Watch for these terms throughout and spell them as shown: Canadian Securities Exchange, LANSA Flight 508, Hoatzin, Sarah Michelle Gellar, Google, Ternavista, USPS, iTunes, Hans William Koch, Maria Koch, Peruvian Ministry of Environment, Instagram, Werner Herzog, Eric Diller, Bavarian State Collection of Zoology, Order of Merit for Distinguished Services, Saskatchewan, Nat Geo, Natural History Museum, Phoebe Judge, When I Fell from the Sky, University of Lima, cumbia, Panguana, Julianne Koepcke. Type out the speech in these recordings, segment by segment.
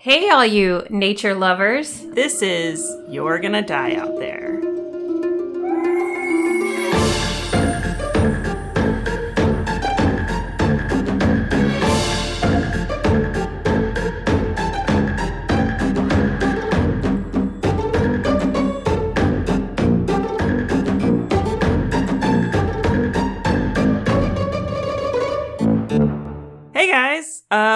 Hey, all you nature lovers. This is You're Gonna Die Out There.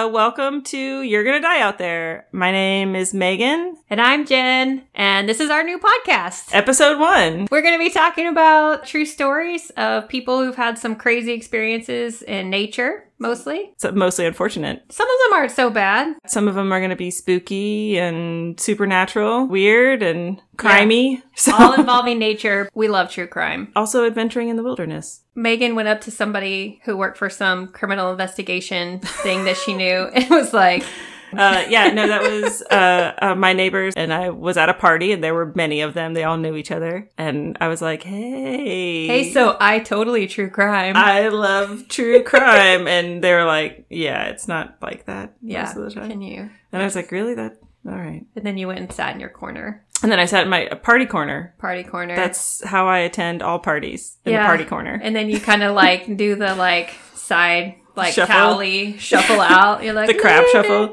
Welcome to You're Gonna Die Out There. My name is Megan. And I'm Jen. And this is our new podcast. Episode 1. We're going to be talking about true stories of people who've had some crazy experiences in nature, mostly. So mostly unfortunate. Some of them aren't so bad. Some of them are going to be spooky and supernatural, weird and crimey. Yeah. So. All involving nature. We love true crime. Also adventuring in the wilderness. Megan went up to somebody who worked for some criminal investigation thing that she knew and was like... That was my neighbors, and I was at a party, and there were many of them. They all knew each other, and I was like, hey. So I totally true crime. I love true crime, and they were like, yeah, it's not like that most of the time. Can you? And yes. I was like, really? That? All right. And then you went and sat in your corner. And then I sat in my party corner. Party corner. That's how I attend all parties, in the party corner. And then you kind of like do the like side... like towel-y shuffle out. You're like the crab shuffle.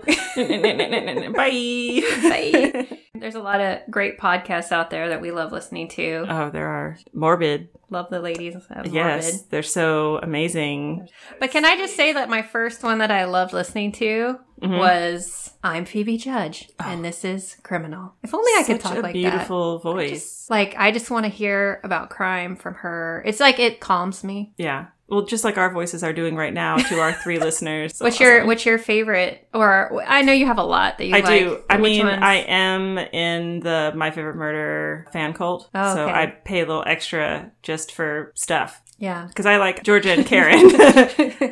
Bye. There's a lot of great podcasts out there that we love listening to. Oh, there are. Morbid. Love the ladies. Yes, Morbid. They're so amazing. But can I just say that my first one that I loved listening to was I'm Phoebe Judge, and this is Criminal. If only I could talk like that. Such a beautiful voice. I just want to hear about crime from her. It's like it calms me. Yeah. Well, just like our voices are doing right now to our 3 listeners. So what's your favorite? Or I know you have a lot that you like. I do. I mean, ones? I am in the My Favorite Murder fan cult. Oh, so okay. I pay a little extra just for stuff. Yeah. Because I like Georgia and Karen.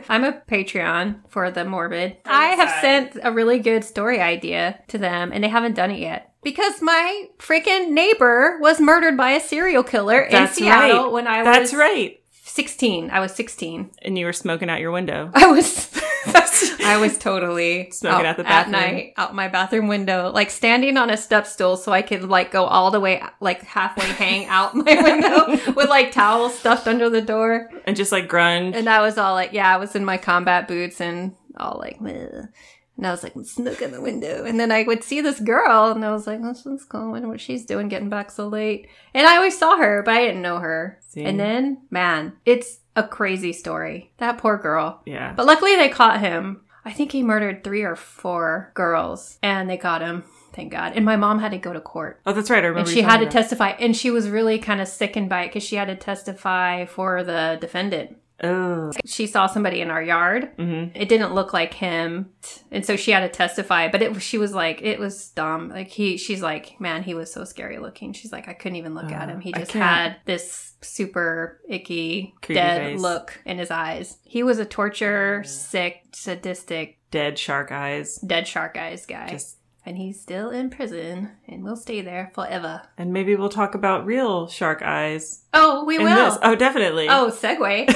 I'm a Patreon for the Morbid. I have sent a really good story idea to them, and they haven't done it yet. Because my freaking neighbor was murdered by a serial killer in Seattle when I was... That's right. 16. I was 16. And you were smoking out your window. I was totally smoking out the bathroom. At night, out my bathroom window, like standing on a step stool so I could like go all the way, like halfway hang out my window with like towels stuffed under the door. And just like grunge. And I was all like, I was in my combat boots and all like, bleh. And I was like, snook in the window. And then I would see this girl, and I was like, this one's cool. I wonder what she's doing getting back so late. And I always saw her, but I didn't know her. See? And then, man, it's a crazy story. That poor girl. Yeah. But luckily they caught him. I think he murdered 3 or 4 girls, and they got him. Thank God. And my mom had to go to court. Oh, that's right. I remember. And she had to testify. And she was really kind of sickened by it because she had to testify for the defendant. Oh. She saw somebody in our yard. Mm-hmm. It didn't look like him. And so she had to testify, but she was like, it was dumb. Like she's like, man, he was so scary looking. She's like, I couldn't even look at him. He just had this super icky, creepy dead face. Look in his eyes. He was a torture, sick, sadistic, dead shark eyes guy. And he's still in prison and will stay there forever. And maybe we'll talk about real shark eyes. Oh, we will. This. Oh, definitely. Oh, segue.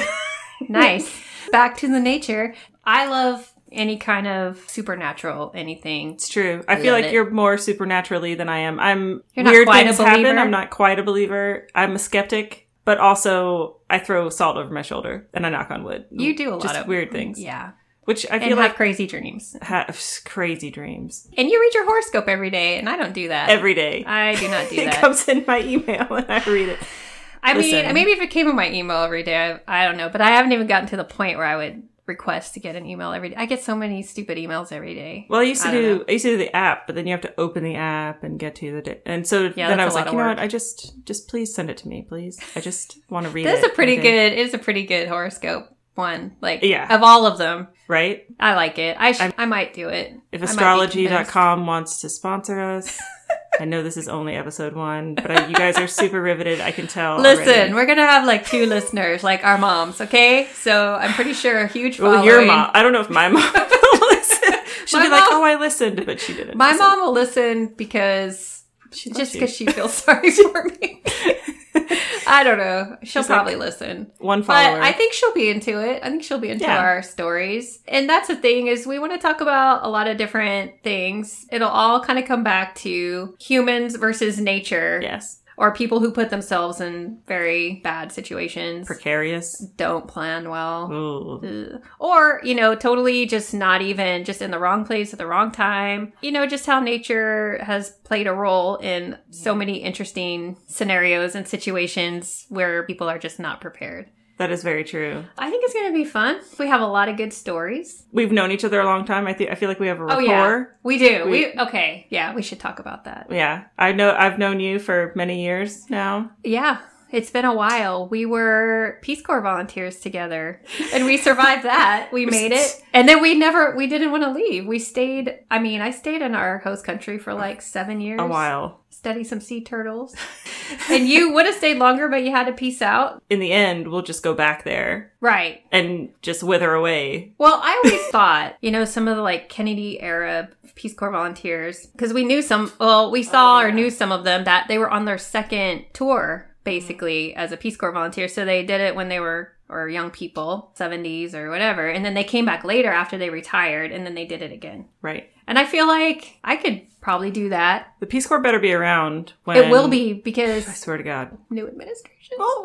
Nice. Back to the nature. I love any kind of supernatural anything. It's true. I feel like you're more supernaturally than I am. You're weird things happen. I'm not quite a believer. I'm a skeptic, but also I throw salt over my shoulder and I knock on wood. You do a lot of weird things. Yeah. Which I feel and like have crazy dreams. And you read your horoscope every day, and I don't do that. Every day. I do not do that. It comes in my email, and I read it. I mean, maybe if it came in my email every day, I don't know. But I haven't even gotten to the point where I would request to get an email every day. I get so many stupid emails every day. Well, I used to do the app, but then you have to open the app and get to the day. And so then I was like, you know what? I just please send it to me, please. I just want to read it. It is a pretty good horoscope. One, of all of them. Right? I like it. I might do it. If astrology.com wants to sponsor us, I know this is only episode 1, but you guys are super riveted. I can tell. Listen, we're going to have like 2 listeners, like our moms, okay? So I'm pretty sure a huge following. Well, your mom. I don't know if my mom will listen. She'll be like, oh, I listened, but she didn't. My mom will listen because she feels sorry for me. I don't know. She'll probably listen. One follower. But I think she'll be into it. I think she'll be into our stories. And that's the thing is we want to talk about a lot of different things. It'll all kind of come back to humans versus nature. Yes. Or people who put themselves in very bad situations. Precarious. Don't plan well. Ooh. Or, you know, totally just not even, just in the wrong place at the wrong time. You know, just how nature has played a role in so many interesting scenarios and situations where people are just not prepared. That is very true. I think it's going to be fun. We have a lot of good stories. We've known each other a long time. I feel like we have a rapport. Oh, yeah. We do. Okay. Yeah, we should talk about that. Yeah. I've known you for many years now. Yeah. It's been a while. We were Peace Corps volunteers together and we survived that. We made it. And then we didn't want to leave. We stayed. I mean, I stayed in our host country for like 7 years. A while. Study some sea turtles. And you would have stayed longer, but you had to peace out. In the end, we'll just go back there. Right. And just wither away. Well, I always thought, you know, some of the like Kennedy era Peace Corps volunteers, because we knew knew some of them that they were on their second tour. Basically as a Peace Corps volunteer. So they did it when they were young people, 70s or whatever. And then they came back later after they retired and then they did it again. Right. And I feel like I could probably do that. The Peace Corps better be around when... It will be because... I swear to God. New administration. Oh,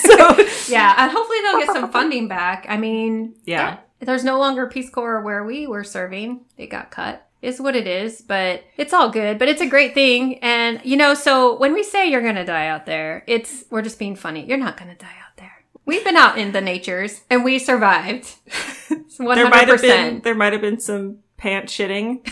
God. So... Yeah. And hopefully they'll get some funding back. I mean... Yeah. There's no longer Peace Corps where we were serving. It got cut. Is what it is, but it's all good. But it's a great thing. And, you know, so when we say you're going to die out there, we're just being funny. You're not going to die out there. We've been out in the natures and we survived. 100%. There might have been some pant shitting.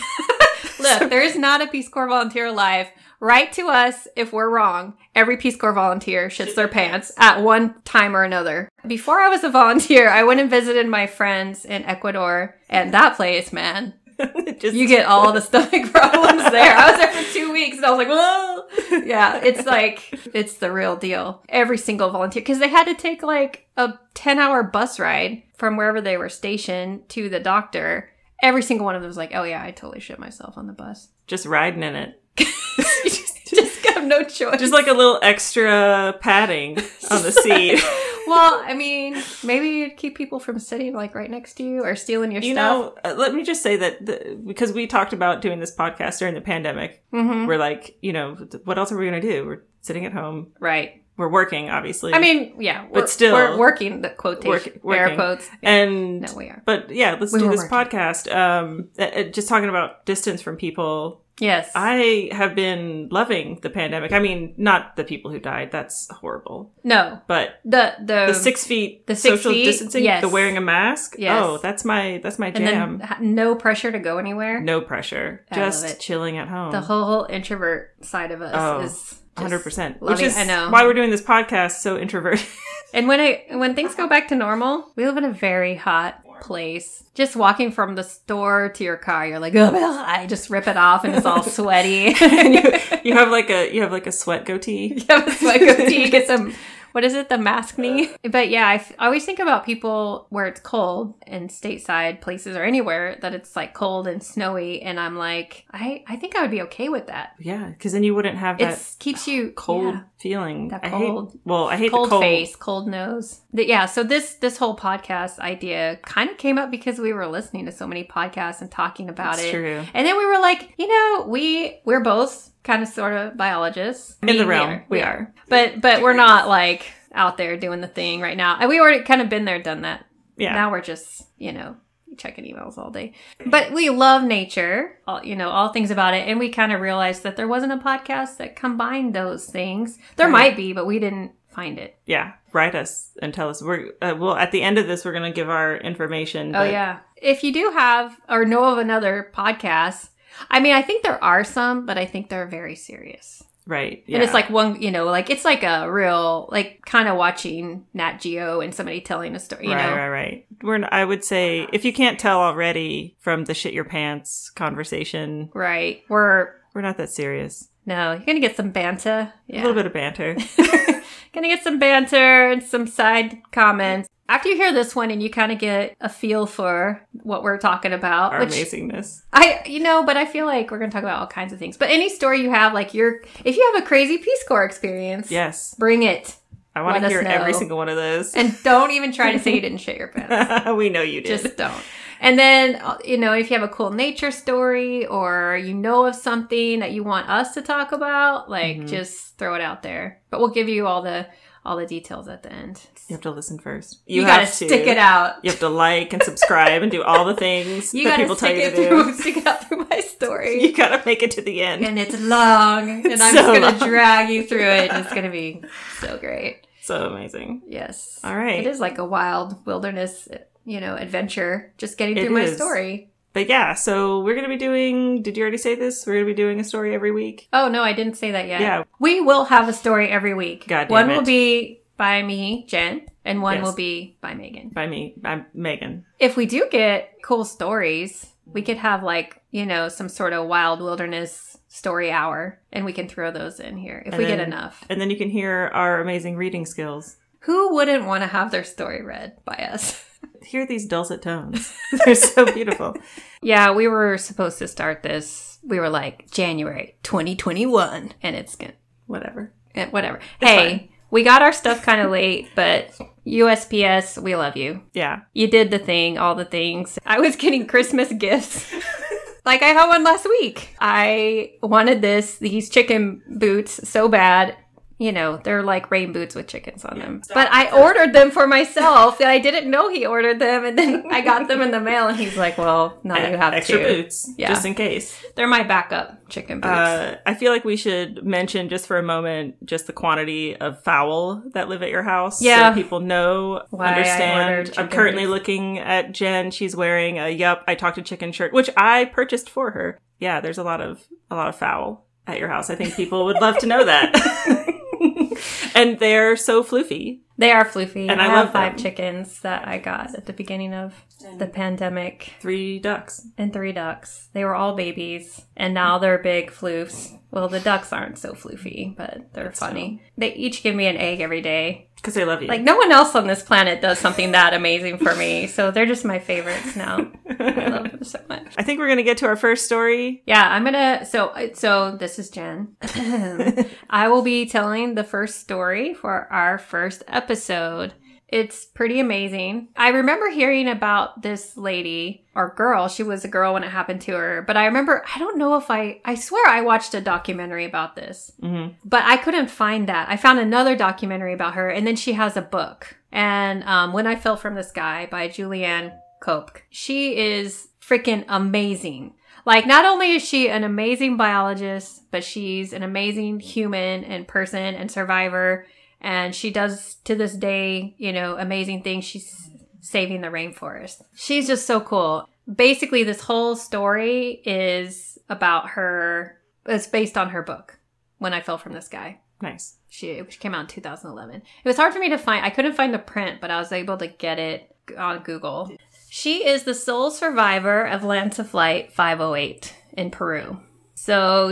Look, there is not a Peace Corps volunteer alive. Write to us if we're wrong. Every Peace Corps volunteer shits their pants at one time or another. Before I was a volunteer, I went and visited my friends in Ecuador. And that place, man. You get all the stomach problems there. I was there for 2 weeks and I was like, whoa. Yeah, it's the real deal. Every single volunteer, because they had to take like a 10-hour bus ride from wherever they were stationed to the doctor. Every single one of them was like, oh yeah, I totally shit myself on the bus. Just riding in it. just have no choice. Just like a little extra padding on the seat. Well, I mean, maybe you'd keep people from sitting like right next to you or stealing your stuff. You know, let me just say that because we talked about doing this podcast during the pandemic, we're like, you know, what else are we going to do? We're sitting at home. Right. We're working, obviously. I mean, yeah. But still. We're working, the quotation, air quotes. Yeah. And, no, we are. But yeah, let's do this podcast. Just talking about distance from people. Yes. I have been loving the pandemic. I mean, not the people who died. That's horrible. No. But the 6 feet, the social distancing, yes. The wearing a mask. Yes. Oh, that's my jam. And then, no pressure to go anywhere. No pressure. Just chilling at home. The whole introvert side of us is... 100%. Which is why we're doing this podcast, so introverted. And when things go back to normal, we live in a very hot place. Just walking from the store to your car, you're like, oh, I just rip it off and it's all sweaty. And you have like a sweat goatee. You have a sweat goatee. You get some... What is it? The mask knee? But yeah, I always think about people where it's cold in stateside places or anywhere that it's like cold and snowy. And I'm like, I think I would be okay with that. Yeah. Because then you wouldn't have that keeps you cold feeling. That cold. I hate cold. Cold face, cold nose. So this whole podcast idea kind of came up because we were listening to so many podcasts and talking about it. That's true. And then we were like, you know, we're both... kind of sort of biologists. In the realm. We are. But we're not like out there doing the thing right now. We already kind of been there, done that. Yeah. Now we're just, you know, checking emails all day. But we love nature, all things about it. And we kind of realized that there wasn't a podcast that combined those things. There might be, but we didn't find it. Yeah. Write us and tell us. We're at the end of this, we're going to give our information. But... Oh, yeah. If you do have or know of another podcast... I mean, I think there are some, but I think they're very serious. Right. Yeah. And it's like one, you know, like it's like a real, like kind of watching Nat Geo and somebody telling a story, you know? Right. I would say if you can't tell already from the shit your pants conversation. Right. We're not that serious. No, you're going to get some banter. Yeah. A little bit of banter. Going to get some banter and some side comments. After you hear this one and you kind of get a feel for what we're talking about. Our amazingness. But I feel like we're going to talk about all kinds of things. But any story you have, if you have a crazy Peace Corps experience. Yes. Bring it. I want to hear every single one of those. And don't even try to say you didn't shit your pants. We know you did. Just don't. And then, you know, if you have a cool nature story or you know of something that you want us to talk about, like, mm-hmm. just throw it out there. But we'll give you all the details at the end. You have to listen first. You have to stick it out. You have to like and subscribe and do all the things you that people tell you to do. Stick it out through my story. You gotta make it to the end. And it's long. And it's I'm just gonna drag you through it. And it's gonna be so great. So amazing. Yes. All right. It is like a wild wilderness, you know, adventure. Just getting through my story. But yeah, so we're going to be doing, did you already say this? We're going to be doing a story every week. Oh, no, I didn't say that yet. Yeah. We will have a story every week. God damn it. One will be by me, Jen, and one will be by Megan. By me. I'm Megan. If we do get cool stories, we could have like, you know, some sort of wild wilderness story hour, and we can throw those in here if we get enough. And then you can hear our amazing reading skills. Who wouldn't want to have their story read by us? Hear these dulcet tones. They're so beautiful. Yeah, we were supposed to start this. We were like, January 2021. And it's good. Whatever. Whatever. It's fine. We got our stuff kind of late, but USPS, we love you. Yeah. You did the thing, all the things. I was getting Christmas gifts. Like, I had one last week. I wanted these chicken boots so bad. You know, they're like rain boots with chickens on them. But I ordered them for myself. I didn't know he ordered them. And then I got them in the mail. And he's like, well, now you have extra boots. Yeah. Just in case. They're my backup chicken boots. I feel like we should mention just for a moment, just the quantity of fowl that live at your house. Yeah. So people know, understand. I'm currently looking at Jen. She's wearing a I Talked to Chicken shirt, which I purchased for her. Yeah, there's a lot of fowl at your house. I think people would love to know that. And they're so floofy. They are floofy. And I love five chickens that I got at the beginning of the pandemic. 3 ducks. And 3 ducks. They were all babies. And now they're big floofs. Well, the ducks aren't so floofy, but they're funny. So. They each give me an egg every day. Because they love you. Like, no one else on this planet does something that amazing for me. So they're just my favorites now. I love them so much. I think we're going to get to our first story. Yeah, I'm going to... So this is Jen. I will be telling the first story for our first episode. It's pretty amazing. I remember hearing about this lady or girl. She was a girl when it happened to her. But I remember, I don't know if I swear I watched a documentary about this, but I couldn't find that. I found another documentary about her. And then she has a book. And When I Fell from the Sky by Julianne Koepcke. She is freaking amazing. Like, not only is she an amazing biologist, but she's an amazing human and person and survivor. And she does, to this day, you know, amazing things. She's saving the rainforest. She's just so cool. Basically, this whole story is about her. It's based on her book, When I Fell from the Sky. Nice. Which came out in 2011. It was hard for me to find. I couldn't find the print, but I was able to get it on Google. She is the sole survivor of LANSA Flight 508 in Peru. So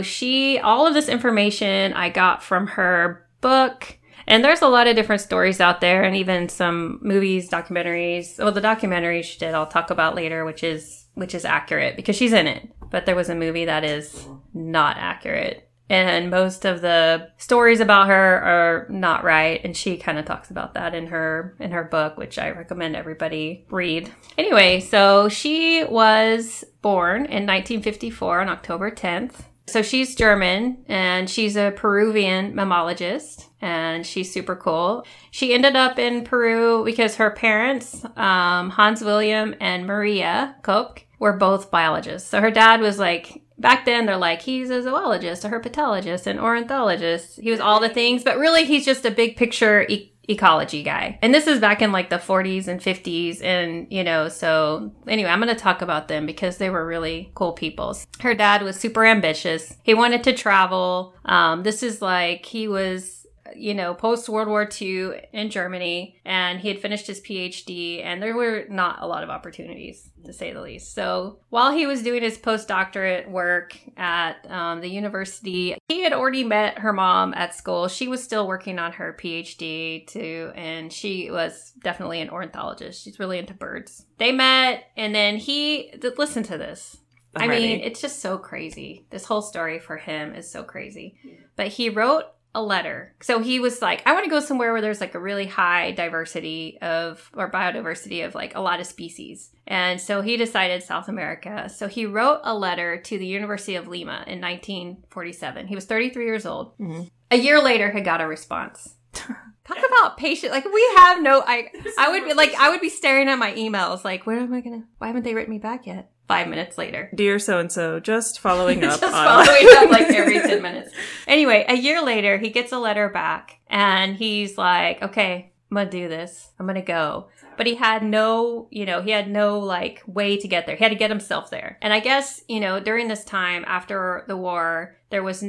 all of this information I got from her book. And there's a lot of different stories out there and even some movies, documentaries. Well, the documentary she did, I'll talk about later, which is accurate because she's in it. But there was a movie that is not accurate. And most of the stories about her are not right. And she kind of talks about that in her book, which I recommend everybody read. Anyway, so she was born in 1954 on October 10th. So she's German, and she's a Peruvian mammalogist, and she's super cool. She ended up in Peru because her parents, Hans William and Maria Koch, were both biologists. So her dad was like, back then, they're like, he's a zoologist, a herpetologist, an ornithologist. He was all the things, but really he's just a big picture ecology guy. And this is back in like the 40s and 50s. And, you know, so anyway, I'm going to talk about them because they were really cool people. Her dad was super ambitious. He wanted to travel. This is like, he was, you know, post-World War II in Germany, and he had finished his PhD, and there were not a lot of opportunities, to say the least. So while he was doing his postdoctorate work at the university, he had already met her mom at school. She was still working on her PhD too, and she was definitely an ornithologist. She's really into birds. They met, and then he, listen to this. I mean, it's just so crazy. This whole story for him is so crazy. But he wrote a letter. So he was like, I want to go somewhere where there's like a really high diversity of, or biodiversity of like a lot of species. And so he decided South America. So he wrote a letter to the University of Lima in 1947. He was 33 years old. Mm-hmm. A year later, he got a response. Talk about patience. Like, we have no, I would be staring at my emails. Like, why haven't they written me back yet? 5 minutes later. Dear so-and-so, just following up. Following up like every 10 minutes. Anyway, a year later, he gets a letter back and he's like, okay, I'm going to do this. I'm going to go. But he had no, he had no like way to get there. He had to get himself there. And I guess, during this time after the war, it was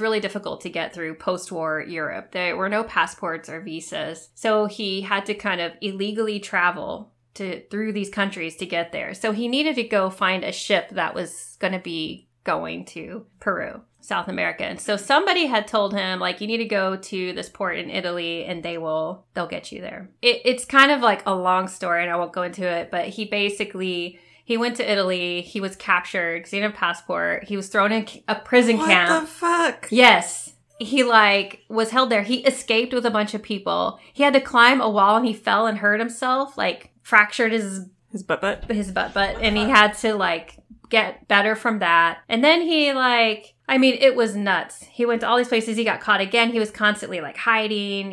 really difficult to get through post-war Europe. There were no passports or visas. So he had to kind of illegally travel through these countries to get there. So he needed to go find a ship that was going to be going to Peru, South America. And so somebody had told him, like, you need to go to this port in Italy and they'll get you there. It's kind of like a long story and I won't go into it, but he went to Italy. He was captured because he didn't have a passport. He was thrown in a prison camp. What the fuck? Yes. He was held there. He escaped with a bunch of people. He had to climb a wall and he fell and hurt himself, like fractured his butt. And he had to get better from that. And then he it was nuts. He went to all these places. He got caught again. He was constantly hiding,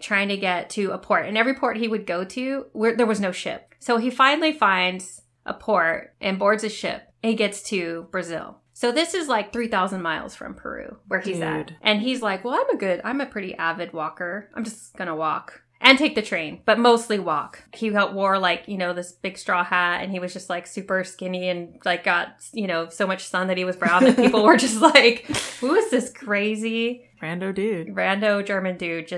trying to get to a port. And every port he would go to, there was no ship. So he finally finds a port and boards a ship and gets to Brazil. So this is 3,000 miles from Peru where he's at. And he's like, well, I'm a pretty avid walker. I'm just going to walk. And take the train, but mostly walk. He wore this big straw hat and he was just super skinny and got, so much sun that he was brown that people were just like, who is this crazy? Rando German dude.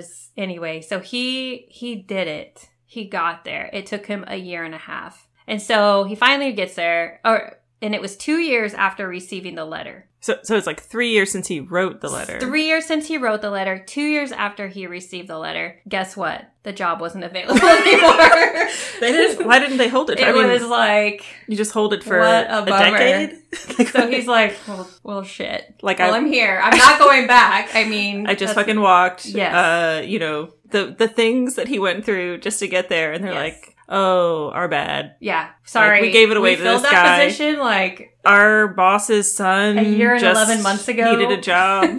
So he did it. He got there. It took him a year and a half. And so he finally gets there. And it was 2 years after receiving the letter. So it's 3 years since he wrote the letter. 3 years since he wrote the letter. 2 years after he received the letter. Guess what? The job wasn't available anymore. Why didn't they hold it? You just hold it for a decade? So he's like, well, shit. I'm here. I'm not going back. I just fucking walked. Yes. The things that he went through just to get there. And they're oh, our bad. Yeah, sorry. We gave it away to this guy. We filled that position, our boss's son a year and 11 months ago needed a job.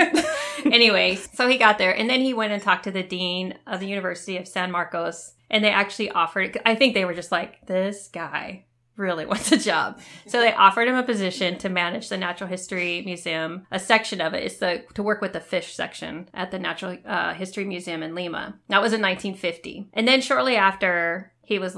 Anyway, so he got there. And then he went and talked to the dean of the University of San Marcos. And they actually offered, I think they were just like, this guy really wants a job. So they offered him a position to manage the Natural History Museum. A section of it is to work with the fish section at the Natural History Museum in Lima. That was in 1950. And then shortly after, he was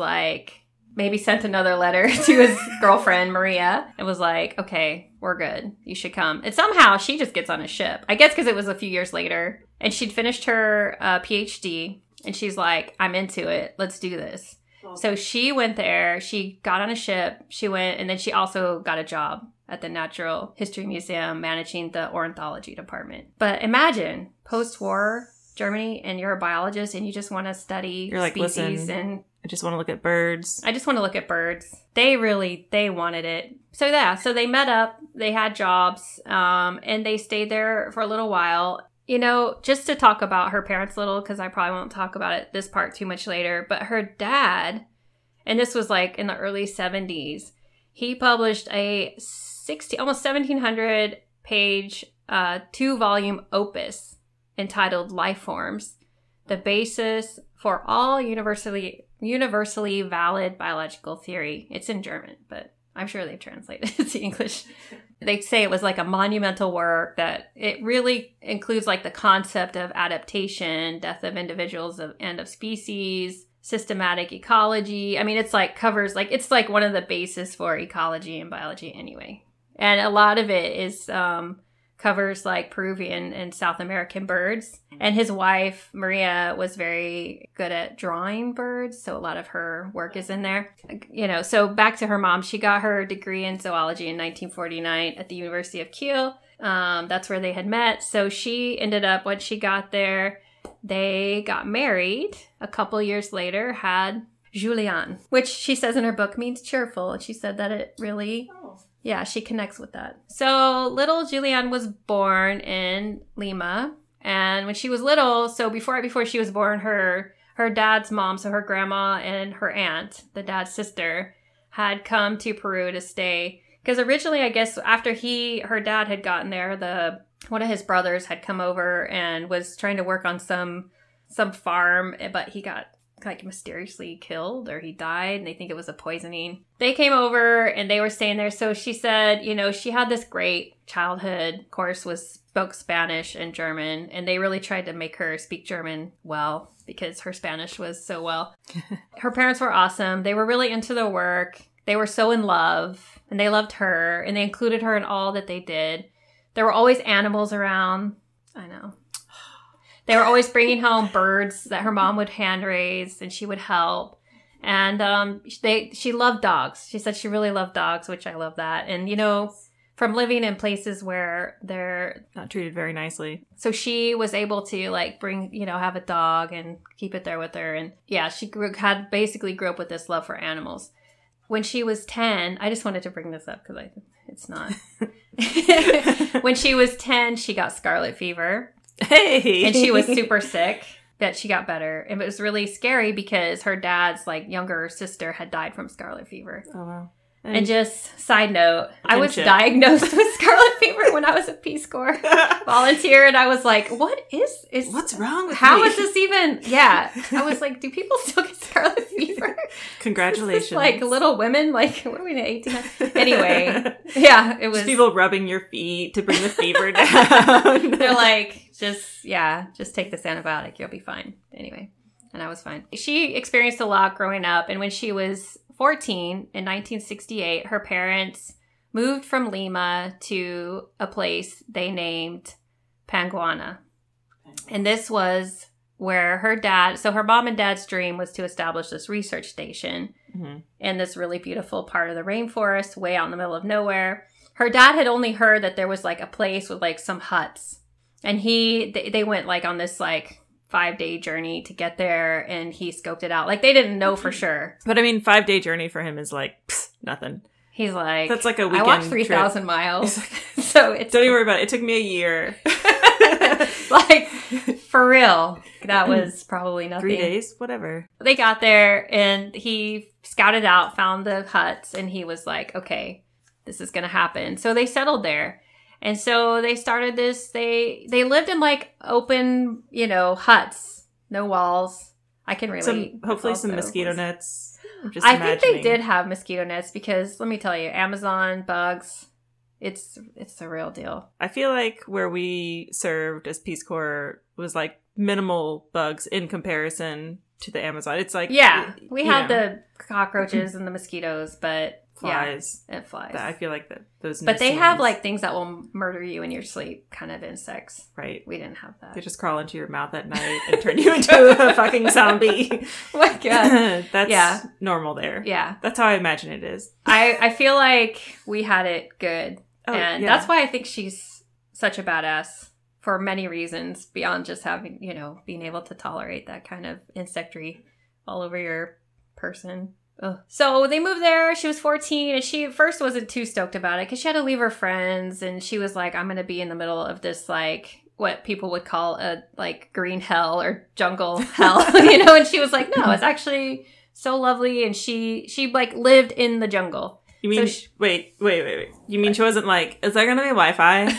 maybe sent another letter to his girlfriend, Maria, and was like, okay, we're good. You should come. And somehow she just gets on a ship. I guess because it was a few years later. And she'd finished her PhD. And she's like, I'm into it. Let's do this. So she went there, she got on a ship, she went, and then she also got a job at the Natural History Museum managing the ornithology department. But imagine post-war Germany and you're a biologist and you just want to study species and... I just want to look at birds. They really, they wanted it. So yeah, so they met up, they had jobs, and they stayed there for a little while. Just to talk about her parents because I probably won't talk about it this part too much later, but her dad, and this was in the early 70s, he published a almost 1,700 page, 2-volume opus entitled Life Forms, the Basis for All Universally Valid Biological Theory. It's in German, but I'm sure they've translated it to English. They say it was a monumental work that it really includes the concept of adaptation, death of individuals and of species, systematic ecology. It's covers, it's one of the bases for ecology and biology anyway. And a lot of it is, covers Peruvian and South American birds. And his wife, Maria, was very good at drawing birds. So a lot of her work is in there. So back to her mom, she got her degree in zoology in 1949 at the University of Kiel. That's where they had met. So she ended up, once she got there, they got married a couple years later, had Julianne, which she says in her book means cheerful. And she said that it really... Oh. Yeah, she connects with that. So little Julianne was born in Lima And when she was little, so before she was born, her dad's mom, so her grandma and her aunt, the dad's sister, had come to Peru to stay. Because originally, I guess, after her dad had gotten there, one of his brothers had come over and was trying to work on some farm, but he got like mysteriously killed, or he died, and they think it was a poisoning. They came over and they were staying there. So she said, she had this great childhood. Of course, spoke Spanish and German, and they really tried to make her speak German well because her Spanish was so well. Her parents were awesome. They were really into their work. They were so in love, and they loved her, and they included her in all that they did. There were always animals around. I know. They were always bringing home birds that her mom would hand raise, and she would help. And she loved dogs. She said she really loved dogs, which I love that. And, from living in places where they're not treated very nicely. So she was able to have a dog and keep it there with her. And yeah, she basically grew up with this love for animals. When she was 10, I just wanted to bring this up because it's not. When she was 10, she got scarlet fever. Hey! And she was super sick, but she got better. And it was really scary because her dad's younger sister had died from scarlet fever. Oh, wow. And just side note, I was diagnosed with scarlet fever when I was a Peace Corps volunteer, and I was like, what's wrong with me? How is this even? Yeah. I was like, do people still get scarlet fever? Congratulations. Is this Little Women, what are we in 18? Anyway, yeah, it was just people rubbing your feet to bring the fever down. They're just take this antibiotic, you'll be fine. Anyway, and I was fine. She experienced a lot growing up, and when she was 14, in 1968, her parents moved from Lima to a place they named Panguana. And this was where her dad, so her mom and dad's dream was to establish this research station in this really beautiful part of the rainforest, way out in the middle of nowhere. Her dad had only heard that there was a place with some huts. And they went on this 5-day journey to get there, and he scoped it out. They didn't know for sure. But 5-day journey for him is nothing. He's like, that's like a weekend. I walked 3,000 miles. So it's don't even worry about it. It took me a year. For real. That was probably nothing. 3 days, whatever. They got there and he scouted out, found the huts, and he was like, okay, this is going to happen. So they settled there. And so they started this, they lived in open, huts, no walls. I can relate. Hopefully some mosquito nets. I think they did have mosquito nets because, let me tell you, Amazon, bugs, it's a real deal. I feel like where we served as Peace Corps was minimal bugs in comparison to the Amazon. It's we had the cockroaches and the mosquitoes, but... Flies. Yeah, it flies. I feel like those. But they have things that will murder you in your sleep, kind of insects. Right. We didn't have that. They just crawl into your mouth at night and turn you into a fucking zombie. Oh my God. That's normal there. Yeah. That's how I imagine it is. I feel like we had it good. Oh, and that's why I think she's such a badass for many reasons beyond just having, being able to tolerate that kind of insectry all over your person. Ugh. So they moved there. She was 14, and she at first wasn't too stoked about it because she had to leave her friends, and she was like, I'm going to be in the middle of this, what people would call a, green hell or jungle hell, and she was like, no, it's actually so lovely, and she lived in the jungle. You mean, so wait. You mean she wasn't is there going to be Wi-Fi?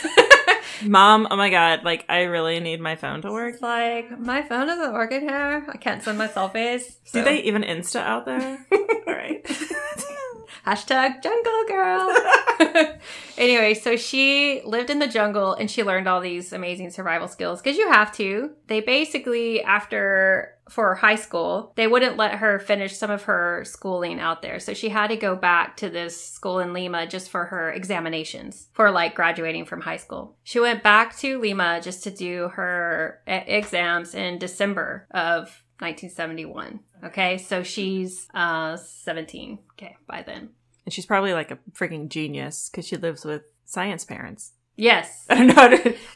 Mom, oh my God, I really need my phone to work. My phone isn't working here. I can't send my selfies. So. Do they even Insta out there? All right. Hashtag jungle girl. Anyway, so she lived in the jungle, and she learned all these amazing survival skills because you have to. They basically, for high school, they wouldn't let her finish some of her schooling out there. So she had to go back to this school in Lima just for her examinations for graduating from high school. She went back to Lima just to do her exams in December of 1971. Okay, so she's 17. Okay, by then. And she's probably a freaking genius because she lives with science parents. Yes.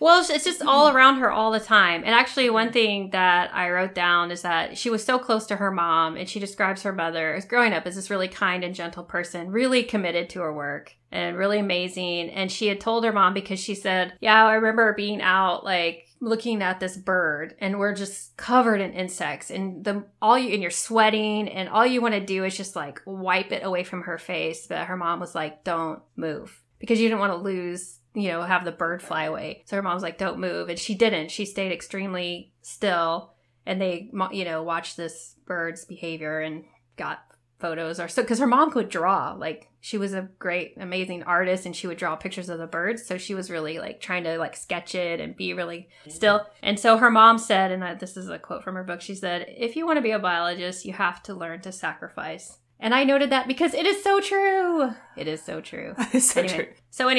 Well, it's just all around her all the time. And actually, one thing that I wrote down is that she was so close to her mom, and she describes her mother as growing up as this really kind and gentle person, really committed to her work and really amazing. And she had told her mom, because she said, yeah, I remember being out, like, looking at this bird, and we're just covered in insects, and you're sweating, and all you want to do is just, like, wipe it away from her face. But her mom was like, don't move, because you didn't want to have the bird fly away. So her mom's like, don't move. And she didn't. She stayed extremely still, and they, watched this bird's behavior and got photos, or so, because her mom could draw. Like, she was a great, amazing artist, and she would draw pictures of the birds. So she was really, like, trying to, like, sketch it and be really still. And so her mom said, and this is a quote from her book, she said, if you want to be a biologist, you have to learn to sacrifice. And I noted that because it is so true. It is so true. It's so true. So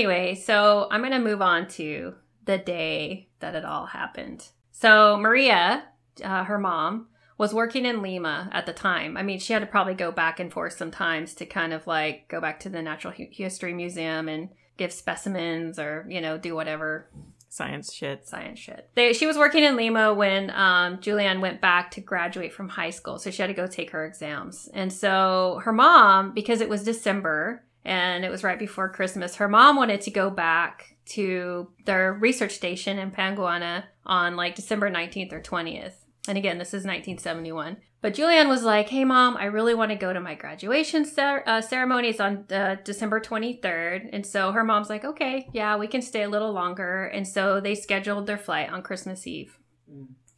I'm going to move on to the day that it all happened. So Maria, her mom, was working in Lima at the time. I mean, she had to probably go back and forth sometimes to kind of, like, go back to the Natural History Museum and give specimens or, do whatever. Science shit. She was working in Lima when Julianne went back to graduate from high school. So she had to go take her exams. And so her mom, because it was December and it was right before Christmas, her mom wanted to go back to their research station in Panguana on, like, December 19th or 20th. And again, this is 1971. But Julianne was like, hey, Mom, I really want to go to my graduation ceremony. It's on December 23rd. And so her mom's like, okay, yeah, we can stay a little longer. And so they scheduled their flight on Christmas Eve,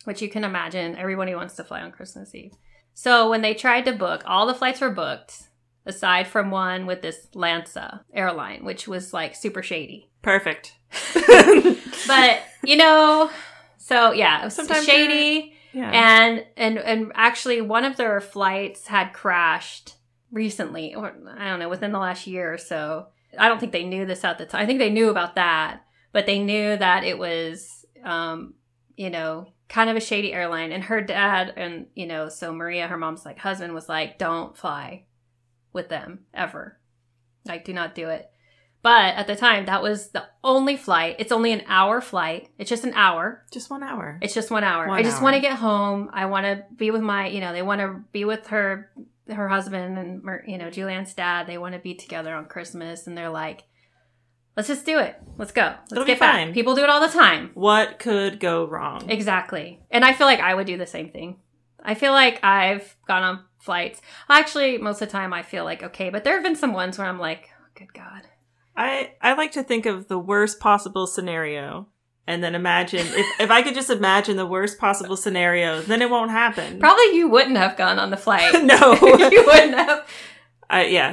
which you can imagine, everybody wants to fly on Christmas Eve. So when they tried to book, all the flights were booked, aside from one with this LANSA airline, which was, like, super shady. Perfect. But, so yeah, it was sometimes shady. Yeah. And actually one of their flights had crashed recently, or I don't know, within the last year or so. I don't think they knew this at the time. I think they knew about that, but they knew that it was, kind of a shady airline. And her dad and, so Maria, her mom's, like, husband was like, don't fly with them ever. Like, do not do it. But at the time, that was the only flight. It's only an hour flight. It's just an hour. Just 1 hour. It's just 1 hour. I just want to get home. I want to be with my, they want to be with her husband and, Julianne's dad. They want to be together on Christmas. And they're like, let's just do it. Let's go. It'll get fine. Back. People do it all the time. What could go wrong? Exactly. And I feel like I would do the same thing. I feel like I've gone on flights. Actually, most of the time I feel like, okay. But there have been some ones where I'm like, oh, good God. I like to think of the worst possible scenario and then imagine if I could just imagine the worst possible scenario, then it won't happen. Probably you wouldn't have gone on the flight. No. You wouldn't have.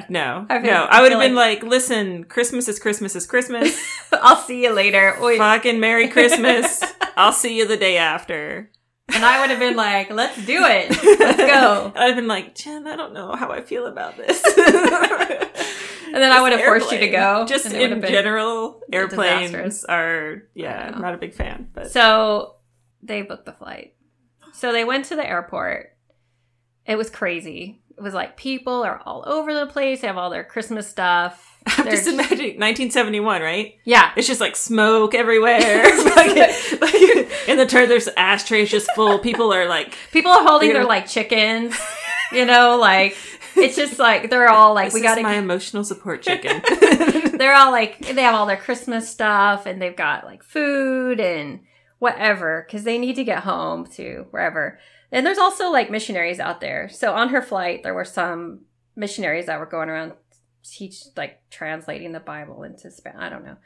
No. I would have been like, listen, Christmas is Christmas is Christmas. I'll see you later. Oy. Fucking Merry Christmas. I'll see you the day after. And I would have been like, let's do it. Let's go. I'd have been like, Jen, I don't know how I feel about this. And then I would have forced you to go. Just in general, airplanes are, I'm not a big fan. But. So they booked the flight. So they went to the airport. It was crazy. It was like people are all over the place. They have all their Christmas stuff. I'm just imagining 1971, right? Yeah. It's just like smoke everywhere. In the turn, there's ashtrays just full. People are holding their like chickens, like. It's just like, they're all like, we got to. This is my emotional support chicken. They're all like, they have all their Christmas stuff and they've got like food and whatever, because they need to get home to wherever. And there's also like missionaries out there. So on her flight, there were some missionaries that were going around translating the Bible into Spanish. I don't know.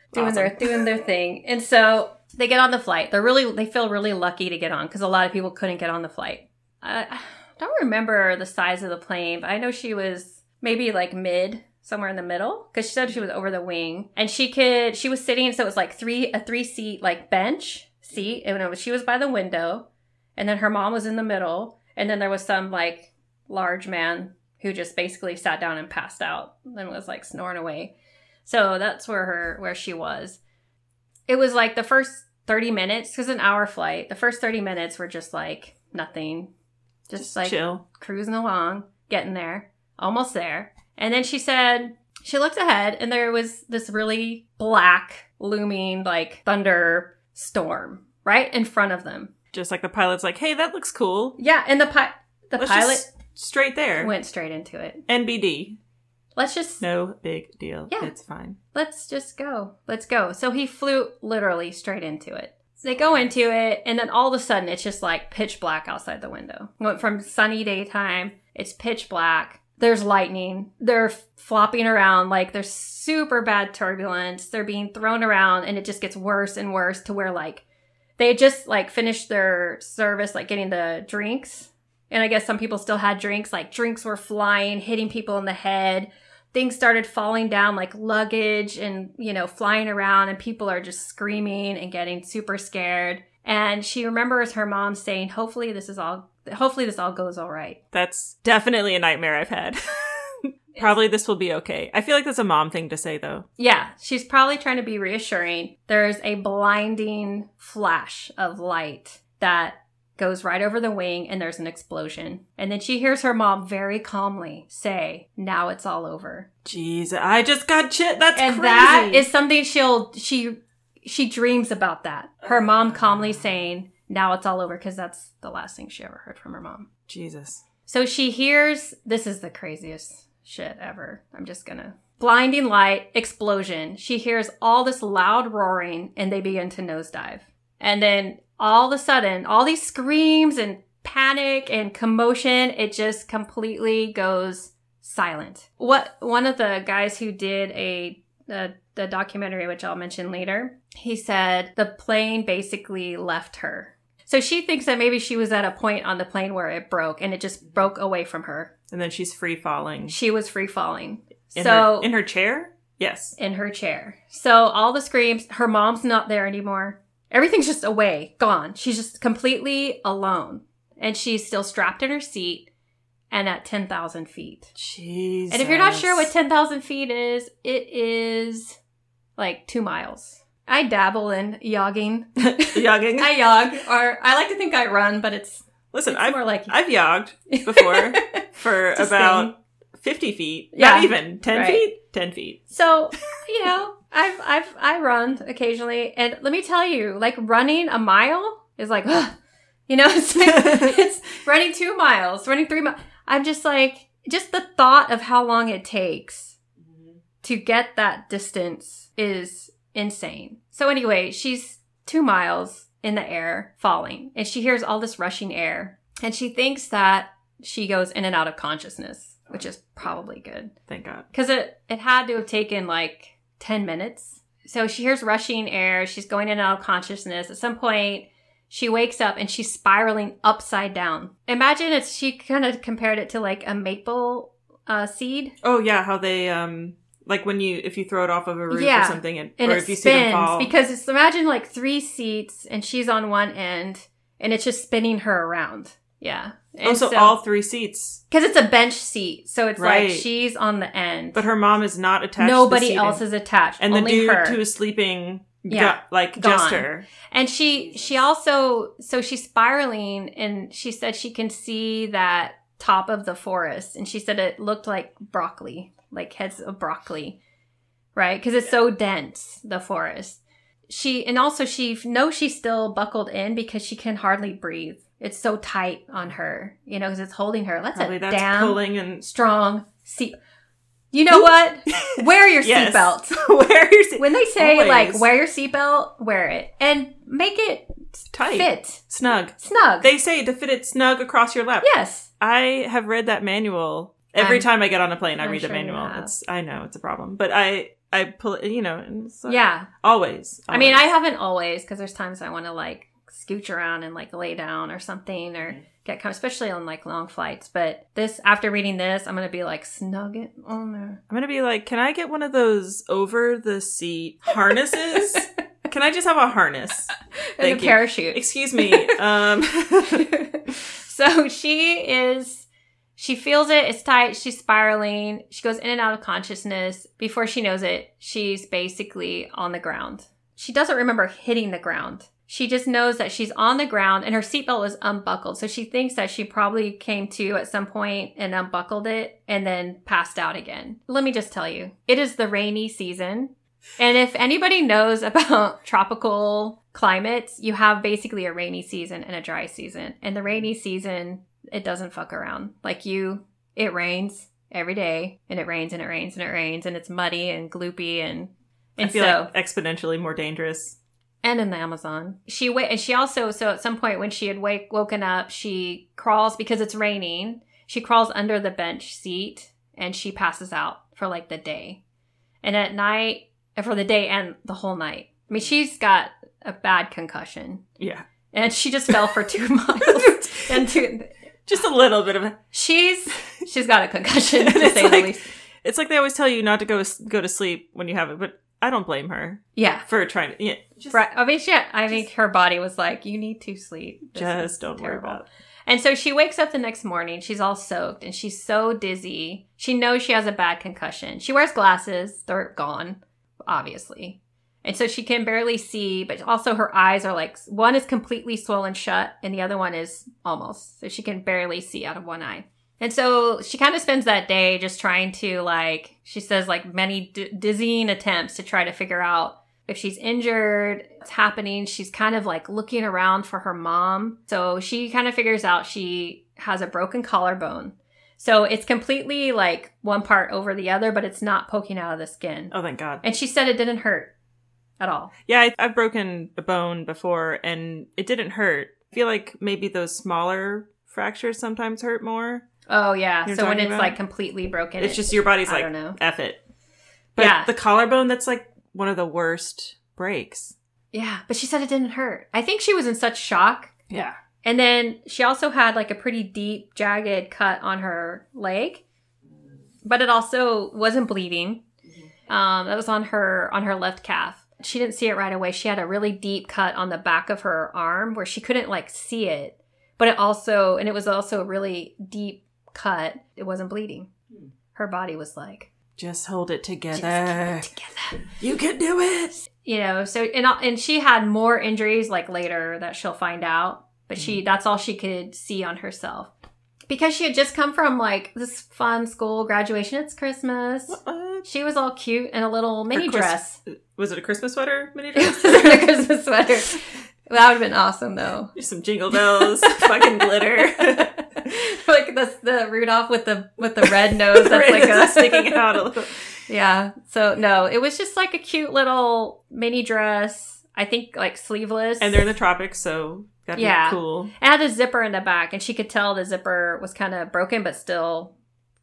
Doing their thing. And so they get on the flight. They feel really lucky to get on because a lot of people couldn't get on the flight. I don't remember the size of the plane, but I know she was maybe like somewhere in the middle, because she said she was over the wing and she was sitting. So it was like a three seat like bench seat. And she was by the window and then her mom was in the middle. And then there was some like large man who just basically sat down and passed out and was like snoring away. So that's where she was. It was like the first 30 minutes, because an hour flight, the first 30 minutes were just like nothing. Just like chill. Cruising along, getting there, almost there. And then she said she looked ahead and there was this really black looming like thunder storm right in front of them. Just like the pilot's like, hey, that looks cool. Yeah, and the pilot straight there went straight into it. NBD. Let's just... No big deal. Yeah. It's fine. Let's just go. Let's go. So he flew literally straight into it. So they go into it, and then all of a sudden, it's just like pitch black outside the window. Went from sunny daytime, it's pitch black. There's lightning. They're flopping around. Like, there's super bad turbulence. They're being thrown around, and it just gets worse and worse to where, like, they just, like, finished their service, like, getting the drinks. And I guess some people still had drinks. Like, drinks were flying, hitting people in the head. Things started falling down like luggage and, you know, flying around, and people are just screaming and getting super scared. And she remembers her mom saying, hopefully this all goes all right. That's definitely a nightmare I've had. Probably this will be okay. I feel like that's a mom thing to say, though. Yeah, she's probably trying to be reassuring. There's a blinding flash of light that goes right over the wing, and there's an explosion. And then she hears her mom very calmly say, now it's all over. Jesus, I just got shit. That's crazy. And that is something she dreams about that. Her mom calmly saying, now it's all over, because that's the last thing she ever heard from her mom. Jesus. So she hears, this is the craziest shit ever. I'm just gonna. Blinding light, explosion. She hears all this loud roaring, and they begin to nosedive. And then all of a sudden, all these screams and panic and commotion, it just completely goes silent. What one of the guys who did the documentary, which I'll mention later, he said the plane basically left her. So she thinks that maybe she was at a point on the plane where it broke, and it just broke away from her. And then she's free falling. She was free falling. In her chair? Yes. In her chair. So all the screams, her mom's not there anymore. Everything's just away, gone. She's just completely alone. And she's still strapped in her seat and at 10,000 feet. Jesus. And if you're not sure what 10,000 feet is, it is like 2 miles. I dabble in yogging. Yogging? I yog. Or I like to think I run, but it's... Listen, it's more like... I've yogged before for about 50 feet. Yeah. Not even. 10 right. feet? 10 feet. So, you know... I run occasionally, and let me tell you, like, running a mile is like, ugh, you know, it's like, it's running 2 miles, running 3 miles. I'm just like, just the thought of how long it takes to get that distance is insane. So anyway, she's 2 miles in the air falling, and she hears all this rushing air, and she thinks that she goes in and out of consciousness, which is probably good. Thank God. Because it had to have taken like... 10 minutes. So she hears rushing air. She's going in and out of consciousness. At some point, she wakes up and she's spiraling upside down. Imagine she kind of compared it to like a maple seed. Oh, yeah. How they, like when if you throw it off of a roof or something, or if you see them fall. Because it's, imagine like 3 seats and she's on one end and it's just spinning her around. Yeah. And so all 3 seats. Because it's a bench seat. So it's right. Like she's on the end. But her mom is not attached. Nobody else is attached. And only the dude who is sleeping, gone. Just her. And she also, so she's spiraling, and she said she can see that top of the forest. And she said it looked like broccoli, like heads of broccoli, right? Because it's so dense, the forest. She knows she's still buckled in because she can hardly breathe. It's so tight on her, you know, because it's holding her. That's damn strong seat. You know what? Wear your seatbelt. Wear your seatbelt. When they say, always. Like, wear your seatbelt, wear it. And make it tight. Fit. Snug. They say to fit it snug across your lap. Yes. I have read that manual. Every time I get on a plane, I read the manual. I know it's a problem. But I pull it, you know. And so yeah. Always. I mean, I haven't always, because there's times I want to, like, scooch around and like lay down or something or get comfortable, especially on like long flights. But this, after reading this, I'm going to be like, snug it on there. I'm going to be like, can I get one of those over the seat harnesses? Can I just have a harness? And a parachute. Excuse me. So she feels it. It's tight. She's spiraling. She goes in and out of consciousness. Before she knows it, she's basically on the ground. She doesn't remember hitting the ground. She just knows that she's on the ground and her seatbelt was unbuckled. So she thinks that she probably came to at some point and unbuckled it and then passed out again. Let me just tell you, it is the rainy season. And if anybody knows about tropical climates, you have basically a rainy season and a dry season. And the rainy season, it doesn't fuck around. Like it rains every day and it rains and it rains and it rains and it's muddy and gloopy and I feel so, like exponentially more dangerous. And in the Amazon. She also, at some point when she had woken up, she crawls, because it's raining, she crawls under the bench seat and she passes out for like the day. And at night, for the day and the whole night. I mean, she's got a bad concussion. Yeah. And she just fell for 2 miles. Just a little bit of a... She's got a concussion, to say the least. It's like they always tell you not to go to sleep when you have it, but... I don't blame her. Yeah. For trying to... Yeah, just, right. I mean, I think her body was like, you need to sleep. Just don't worry about it. And so she wakes up the next morning. She's all soaked and she's so dizzy. She knows she has a bad concussion. She wears glasses. They're gone, obviously. And so she can barely see, but also her eyes are like... One is completely swollen shut and the other one is almost. So she can barely see out of one eye. And so she kind of spends that day just trying to, like, she says, like, many dizzying attempts to try to figure out if she's injured, what's happening. She's kind of, like, looking around for her mom. So she kind of figures out she has a broken collarbone. So it's completely, like, one part over the other, but it's not poking out of the skin. Oh, thank God. And she said it didn't hurt at all. Yeah, I've broken a bone before, and it didn't hurt. I feel like maybe those smaller fractures sometimes hurt more. Oh, yeah. You're so when it's, like, completely broken. It's just your body's like, F it. But yeah. The collarbone, that's, like, one of the worst breaks. Yeah. But she said it didn't hurt. I think she was in such shock. Yeah. And then she also had, like, a pretty deep, jagged cut on her leg. But it also wasn't bleeding. That was on her left calf. She didn't see it right away. She had a really deep cut on the back of her arm where she couldn't, like, see it. But it was also a really deep cut. It wasn't bleeding. Her body was like, just hold it together. Just keep it together. You can do it. You know, so and she had more injuries like later that she'll find out, but that's all she could see on herself. Because she had just come from like this fun school graduation. It's Christmas. What? She was all cute in a little mini dress. Was it a Christmas sweater mini dress? It was a Christmas sweater. Well, that would have been awesome, though. Just some jingle bells, fucking glitter. Like the Rudolph with the red nose that's like sticking out a little. Yeah. So, no, it was just like a cute little mini dress. I think like sleeveless. And they're in the tropics, so gotta be cool. It had a zipper in the back, and she could tell the zipper was kind of broken, but still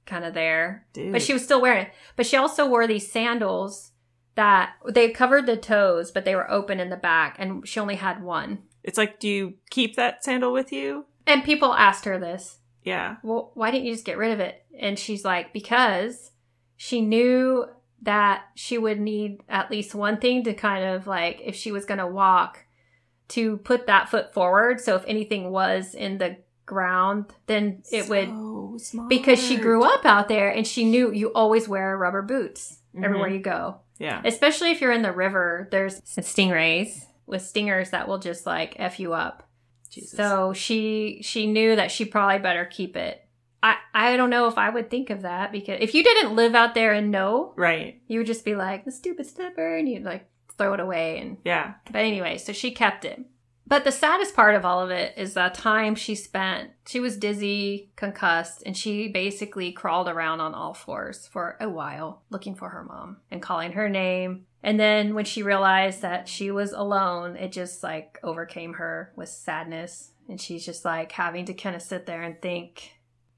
kind of there. Dude. But she was still wearing it. But she also wore these sandals that they covered the toes, but they were open in the back, and she only had one. It's like, do you keep that sandal with you? And people asked her this. Yeah. Well, why didn't you just get rid of it? And she's like, because she knew that she would need at least one thing to kind of like, if she was going to walk, to put that foot forward. So if anything was in the ground, then it would... Smart. Because she grew up out there, and she knew you always wear rubber boots everywhere you go. Yeah. Especially if you're in the river, there's stingrays with stingers that will just like F you up. Jesus. So she knew that she probably better keep it. I don't know if I would think of that, because if you didn't live out there and know, right, you would just be like, the stupid slipper, and you'd like throw it away. And yeah. But anyway, so she kept it. But the saddest part of all of it is the time she spent. She was dizzy, concussed, and she basically crawled around on all fours for a while looking for her mom and calling her name. And then when she realized that she was alone, it just like overcame her with sadness. And she's just like having to kind of sit there and think,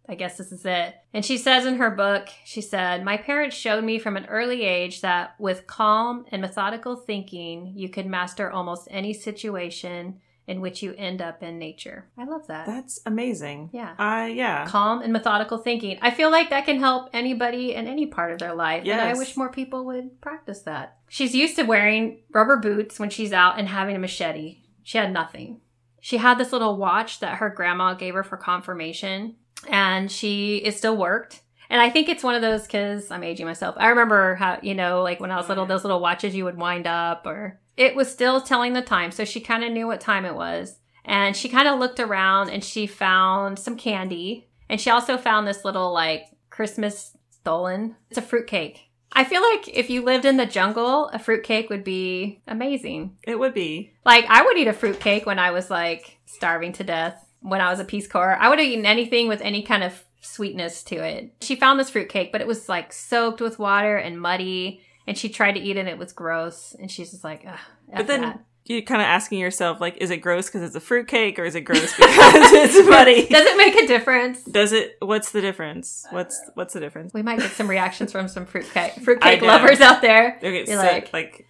I guess this is it. And she says in her book, she said, "My parents showed me from an early age that with calm and methodical thinking, you could master almost any situation in which you end up in nature." I love that. That's amazing. Yeah. Yeah. Calm and methodical thinking. I feel like that can help anybody in any part of their life. Yes. And I wish more people would practice that. She's used to wearing rubber boots when she's out and having a machete. She had nothing. She had this little watch that her grandma gave her for confirmation. And it still worked. And I think it's one of those, because I'm aging myself. I remember how, you know, like when I was little, those little watches you would wind up or... It was still telling the time, so she kind of knew what time it was. And she kind of looked around and she found some candy. And she also found this little, like, Christmas stollen. It's a fruitcake. I feel like if you lived in the jungle, a fruitcake would be amazing. It would be. Like, I would eat a fruitcake when I was, like, starving to death. When I was a Peace Corps, I would have eaten anything with any kind of sweetness to it. She found this fruitcake, but it was, like, soaked with water and muddy. And she tried to eat it, and it was gross. And she's just like, ugh. But then you're kind of asking yourself, like, is it gross because it's a fruitcake, or is it gross because it's muddy? Does it make a difference? Does it? What's the difference? What's the difference? We might get some reactions from some fruitcake lovers out there. Okay, you're so like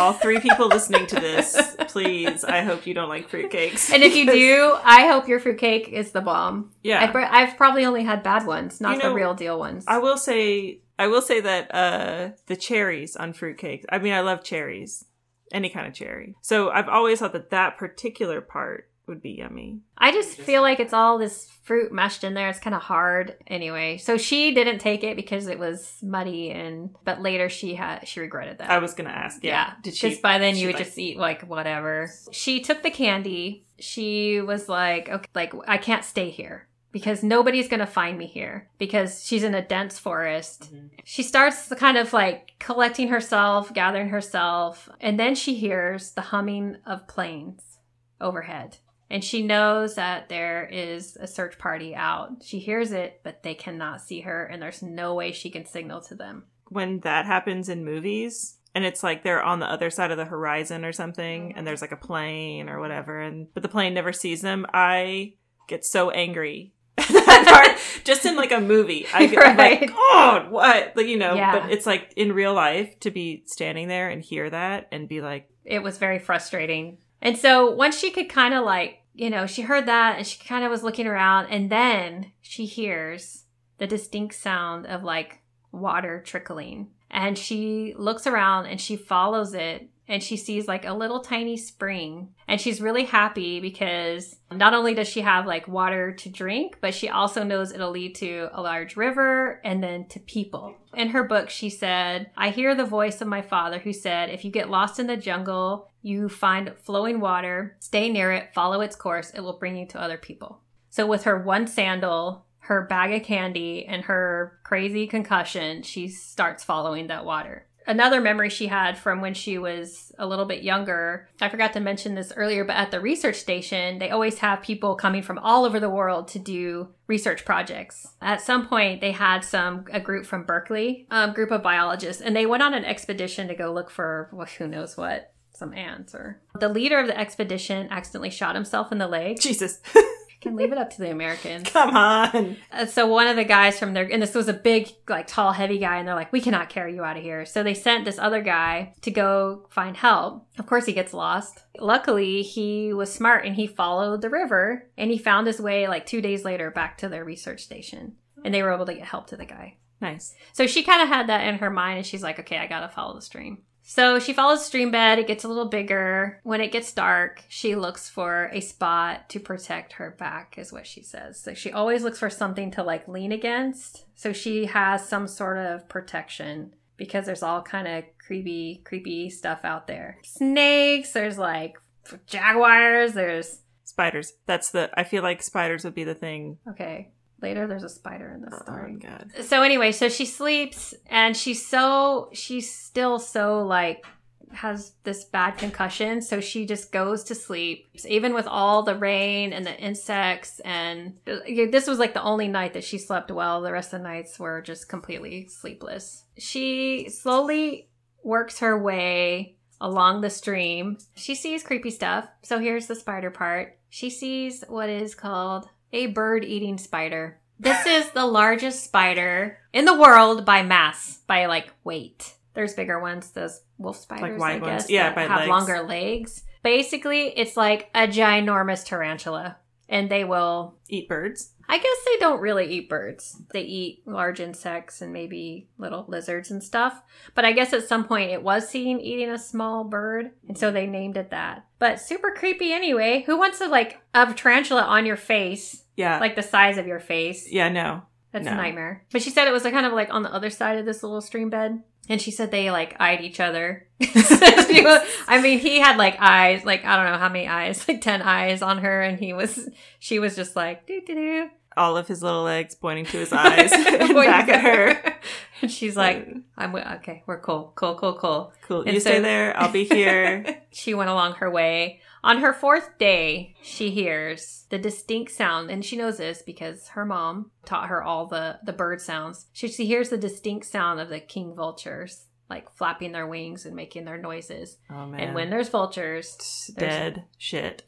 all three people listening to this, please, I hope you don't like fruitcakes. And if you do, I hope your fruitcake is the bomb. Yeah, I've probably only had bad ones, not the real deal ones. I will say that the cherries on fruitcakes. I mean, I love cherries, any kind of cherry. So I've always thought that particular part would be yummy. I just feel like it's all this fruit meshed in there. It's kind of hard anyway. So she didn't take it because it was muddy, but later she regretted that. I was gonna ask. Yeah. Did she? Because by then you would just eat like whatever. She took the candy. She was like, okay, like I can't stay here. Because nobody's going to find me here. Because she's in a dense forest. Mm-hmm. She starts kind of like collecting herself, gathering herself. And then she hears the humming of planes overhead. And she knows that there is a search party out. She hears it, but they cannot see her. And there's no way she can signal to them. When that happens in movies, and it's like they're on the other side of the horizon or something. And there's like a plane or whatever. But the plane never sees them. I get so angry. That part, just in like a movie, I'm like, God, what? Like, yeah. But it's like in real life to be standing there and hear that and be like, it was very frustrating. And so once she could kind of like, she heard that and she kind of was looking around, and then she hears the distinct sound of like water trickling, and she looks around and she follows it. And she sees like a little tiny spring, and she's really happy because not only does she have like water to drink, but she also knows it'll lead to a large river and then to people. In her book, she said, I hear the voice of my father who said, if you get lost in the jungle, you find flowing water, stay near it, follow its course. It will bring you to other people. So with her one sandal, her bag of candy, and her crazy concussion, she starts following that water. Another memory she had from when she was a little bit younger, I forgot to mention this earlier, but at the research station, they always have people coming from all over the world to do research projects. At some point, they had a group from Berkeley, a group of biologists, and they went on an expedition to go look for, well, who knows what, some ants. Or the leader of the expedition accidentally shot himself in the leg. Jesus. Can leave it up to the Americans. Come on. So one of the guys from there, and this was a big, like, tall, heavy guy, and they're like, we cannot carry you out of here. So they sent this other guy to go find help. Of course, he gets lost. Luckily, he was smart, and he followed the river, and he found his way, like, 2 days later back to their research station. And they were able to get help to the guy. Nice. So she kind of had that in her mind, and she's like, okay, I got to follow the stream. So she follows stream bed. It gets a little bigger. When it gets dark, she looks for a spot to protect her back, is what she says. So she always looks for something to like lean against. So she has some sort of protection because there's all kind of creepy stuff out there. Snakes. There's like jaguars. There's spiders. I feel like spiders would be the thing. Okay. Later, there's a spider in this story. Oh, God. So anyway, so she sleeps, and she's still so, like, has this bad concussion. So she just goes to sleep, even with all the rain and the insects. And this was, like, the only night that she slept well. The rest of the nights were just completely sleepless. She slowly works her way along the stream. She sees creepy stuff. So here's the spider part. She sees what is called a bird-eating spider. This is the largest spider in the world by mass, by like weight. There's bigger ones, those wolf spiders, like wide ones. Yeah, that have longer legs. Basically, it's like a ginormous tarantula, and they will eat birds. I guess they don't really eat birds. They eat large insects and maybe little lizards and stuff. But I guess at some point it was seen eating a small bird, and so they named it that. But super creepy anyway. Who wants to like a tarantula on your face? Yeah. Like the size of your face. Yeah, no. That's a nightmare. But she said it was kind of like on the other side of this little stream bed. And she said they, like, eyed each other. I mean, he had, like, eyes, like, I don't know how many eyes, like 10 eyes on her. And she was just like, doo-doo-doo. All of his little legs pointing to his eyes and back at her. And she's like, "I'm okay, we're cool. And you stay there, I'll be here." She went along her way. On her fourth day, she hears the distinct sound, and she knows this because her mom taught her all the bird sounds. She hears the distinct sound of the king vultures, like, flapping their wings and making their noises. Oh, man. And when there's vultures... There's dead shit.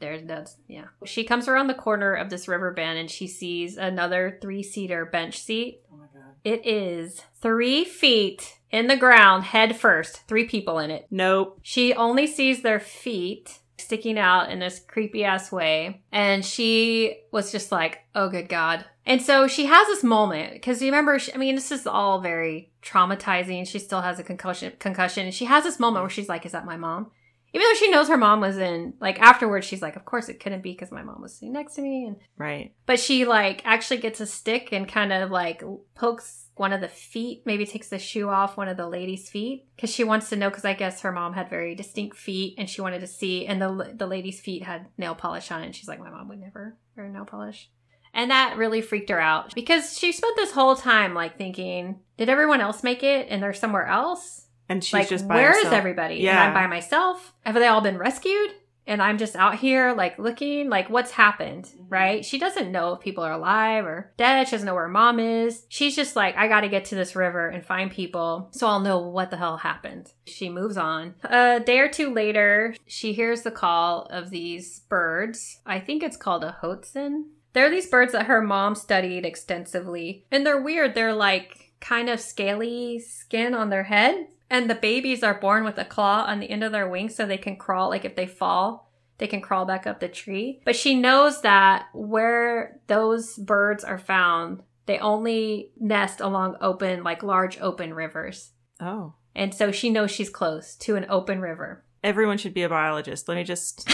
Yeah. She comes around the corner of this river bend, and she sees another 3-seater bench seat. Oh, my God. It is 3 feet in the ground, head first. 3 people in it. Nope. She only sees their feet sticking out in this creepy-ass way. And she was just like, oh, good God. And so she has this moment, because you remember, this is all very traumatizing. She still has a concussion. And she has this moment where she's like, is that my mom? Even though she knows her mom was in, like, afterwards, she's like, of course it couldn't be because my mom was sitting next to me. And right. But she, like, actually gets a stick and kind of, like, pokes one of the feet, maybe takes the shoe off one of the lady's feet. Because she wants to know, because I guess her mom had very distinct feet and she wanted to see. And the lady's feet had nail polish on it. And she's like, my mom would never wear nail polish. And that really freaked her out, because she spent this whole time, like, thinking, did everyone else make it and they're somewhere else? And she's like, just by herself. Where is everybody? Yeah. And I'm by myself. Have they all been rescued? And I'm just out here, like, looking, like, what's happened, right? She doesn't know if people are alive or dead. She doesn't know where mom is. She's just like, I got to get to this river and find people so I'll know what the hell happened. She moves on. A day or two later, she hears the call of these birds. I think it's called a Hoatzin. They're these birds that her mom studied extensively. And they're weird. They're, like, kind of scaly skin on their head. And the babies are born with a claw on the end of their wing so they can crawl. Like, if they fall, they can crawl back up the tree. But she knows that where those birds are found, they only nest along open, like, large open rivers. Oh. And so she knows she's close to an open river. Everyone should be a biologist. Let me just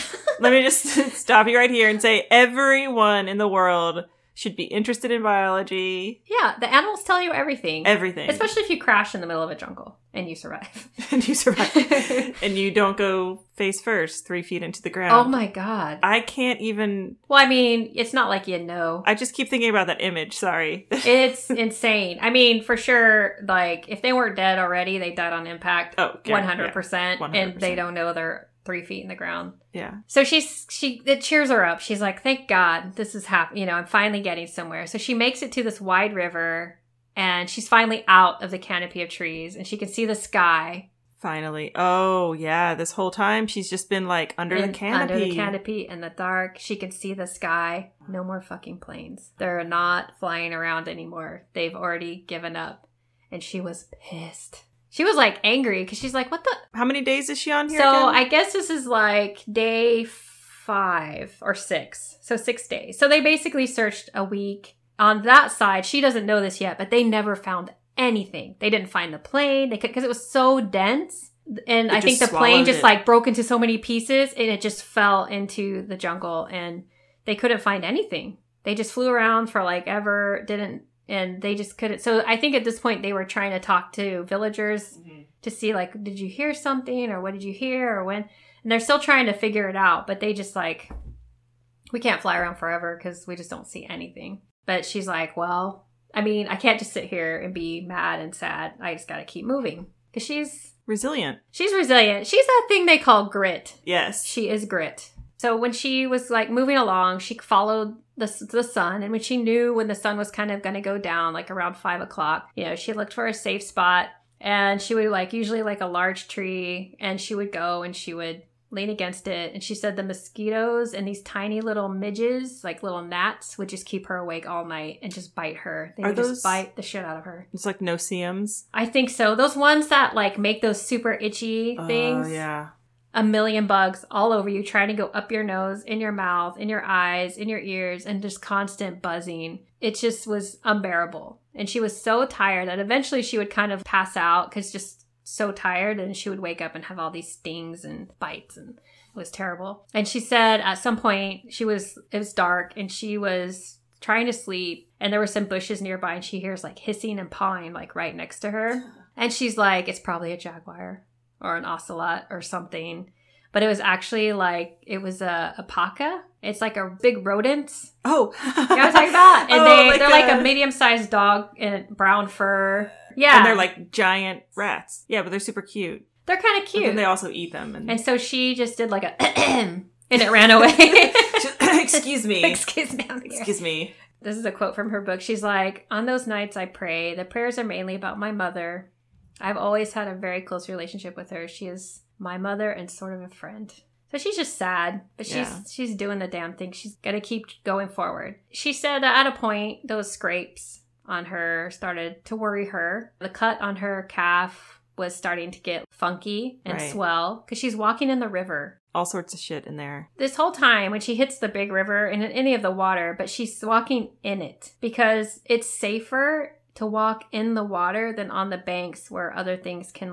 stop you right here and say everyone in the world should be interested in biology. Yeah, the animals tell you everything. Everything. Especially if you crash in the middle of a jungle and you survive. And you don't go face first 3 feet into the ground. Oh, my God. I can't even... Well, I mean, it's not like you know. I just keep thinking about that image. Sorry. It's insane. I mean, for sure, like, if they weren't dead already, they died on impact. Oh, yeah, 100%. Yeah. 100%. And they don't know they're 3 feet in the ground. Yeah. So it cheers her up. She's like, thank God this is happening. You know, I'm finally getting somewhere. So she makes it to this wide river and she's finally out of the canopy of trees and she can see the sky. Finally. Oh, yeah. This whole time she's just been like under the canopy. Under the canopy in the dark. She can see the sky. No more fucking planes. They're not flying around anymore. They've already given up. And she was pissed. She was, like, angry because she's like, what the... How many days is she on here again? I guess this is, like, day 5 or 6. So 6 days. So they basically searched a week. On that side, she doesn't know this yet, but they never found anything. They didn't find the plane. They could, because it was so dense. And I think the plane just, like, broke into so many pieces, and it just fell into the jungle, and they couldn't find anything. They just flew around for, like, ever, didn't... And they just couldn't. So I think at this point they were trying to talk to villagers to see, like, did you hear something or what did you hear or when? And they're still trying to figure it out. But they just, like, we can't fly around forever because we just don't see anything. But she's like, well, I mean, I can't just sit here and be mad and sad. I just got to keep moving because she's resilient. She's resilient. She's that thing they call grit. Yes. She is grit. So when she was, like, moving along, she followed the sun. And when she knew when the sun was kind of going to go down, like around 5 o'clock, you know, she looked for a safe spot and she would, like, usually like a large tree, and she would go and she would lean against it. And she said the mosquitoes and these tiny little midges, like little gnats, would just keep her awake all night and just bite her. They would just bite the shit out of her. It's like no-see-ums? I think so. Those ones that, like, make those super itchy things. Oh, yeah. A million bugs all over you, trying to go up your nose, in your mouth, in your eyes, in your ears, and just constant buzzing. It just was unbearable. And she was so tired that eventually she would kind of pass out because just so tired. And she would wake up and have all these stings and bites, and it was terrible. And she said at some point it was dark and she was trying to sleep, and there were some bushes nearby, and she hears, like, hissing and pawing, like, right next to her. And she's like, it's probably a jaguar or an ocelot or something. But it was actually like, it was a paca. It's like a big rodent. Oh. You know what I'm talking about? And they're like a medium-sized dog in brown fur. Yeah. And they're like giant rats. Yeah, but they're super cute. They're kind of cute. And they also eat them. And so she just did like a and it ran away. Excuse me. Excuse me. Excuse me. This is a quote from her book. She's like, on those nights I pray. The prayers are mainly about my mother. I've always had a very close relationship with her. She is my mother and sort of a friend. So she's just sad, but she's doing the damn thing. She's going to keep going forward. She said that at a point, those scrapes on her started to worry her. The cut on her calf was starting to get funky and swell because she's walking in the river. All sorts of shit in there. This whole time when she hits the big river and in any of the water, but she's walking in it because it's safer to walk in the water than on the banks where other things can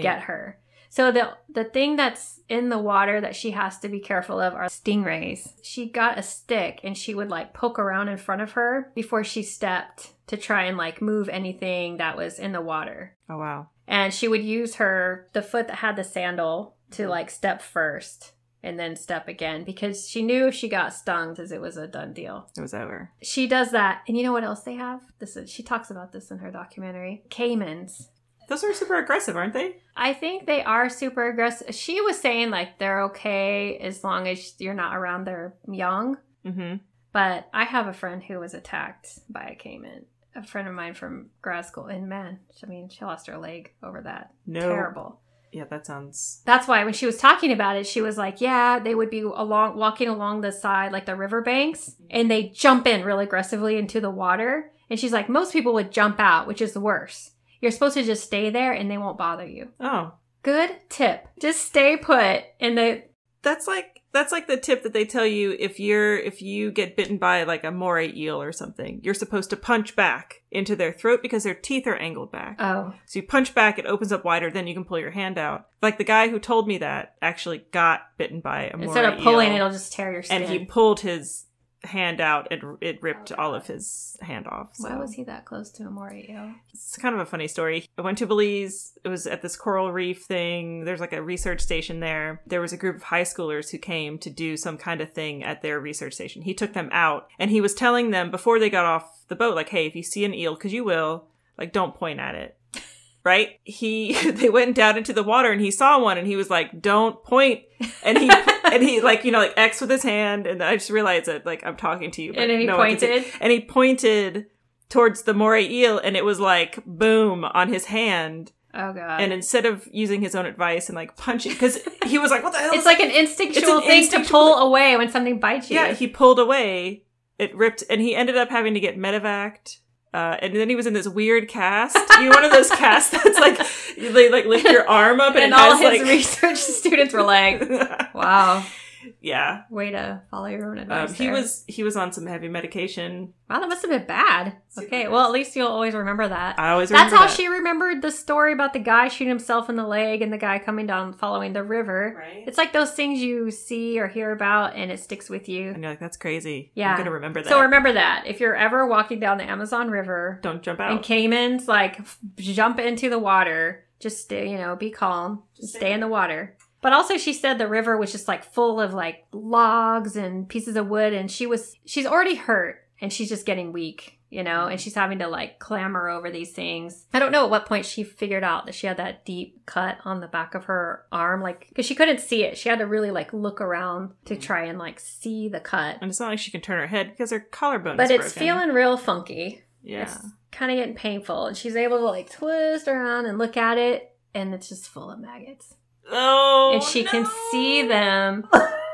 get her. So the thing that's in the water that she has to be careful of are stingrays. She got a stick and she would poke around in front of her before she stepped to try and move anything that was in the water. Oh, wow. And she would use the foot that had the sandal to step first and then step again because she knew if she got stung as it was a done deal. It was over. She does that. And you know what else they have? She talks about this in her documentary. Caimans. Those are super aggressive, aren't they? I think they are super aggressive. She was saying, they're okay as long as you're not around their young. Mm-hmm. But I have a friend who was attacked by a caiman. A friend of mine from grad school. And man, she lost her leg over that. No. Terrible. Yeah, that sounds... That's why when she was talking about it, she was like, yeah, they would be walking along the side, the riverbanks. And they jump in really aggressively into the water. And she's like, most people would jump out, which is the worst. You're supposed to just stay there and they won't bother you. Oh. Good tip. Just stay put and they... That's like the tip that they tell you if you get bitten by a moray eel or something. You're supposed to punch back into their throat because their teeth are angled back. Oh. So you punch back, it opens up wider, then you can pull your hand out. The guy who told me that actually got bitten by a moray eel. Instead of pulling, it'll just tear your skin. And he pulled his hand out and it ripped all of his hand off. So. Why was he that close to a moray eel? It's kind of a funny story. I went to Belize. It was at this coral reef thing. There's a research station there. There was a group of high schoolers who came to do some kind of thing at their research station. He took them out and he was telling them before they got off the boat, hey, if you see an eel, because you will, don't point at it. Right? They went down into the water and he saw one and he was like, don't point. And he, X with his hand. And I just realized that, I'm talking to you. But and then he pointed. And he pointed towards the moray eel and it was boom on his hand. Oh, God. And instead of using his own advice and punching, because he was what the hell? It's an instinctual thing to pull away when something bites you. Yeah, he pulled away. It ripped and he ended up having to get medevaced. And then he was in this weird cast. You know, one of those casts that's they lift your arm up and it all has, his research students were wow. Yeah. Way to follow your own advice. He was on some heavy medication. Wow, that must have been bad. Okay, well, at least you'll always remember that. I always remember That's how she remembered the story about the guy shooting himself in the leg and the guy coming down following the river. Right. It's those things you see or hear about and it sticks with you. And you're that's crazy. Yeah. I'm going to remember that. So remember that. If you're ever walking down the Amazon River. Don't jump out. And caimans, jump into the water. Just stay, be calm. Just stay in the water. But also she said the river was just full of logs and pieces of wood and she's already hurt and she's just getting weak, and she's having to clamber over these things. I don't know at what point she figured out that she had that deep cut on the back of her arm, because she couldn't see it. She had to really look around to try and see the cut. And it's not like she can turn her head because her collarbone is broken. But it's feeling real funky. Yeah. It's kind of getting painful and she's able to twist around and look at it and it's just full of maggots. Oh, and she can see them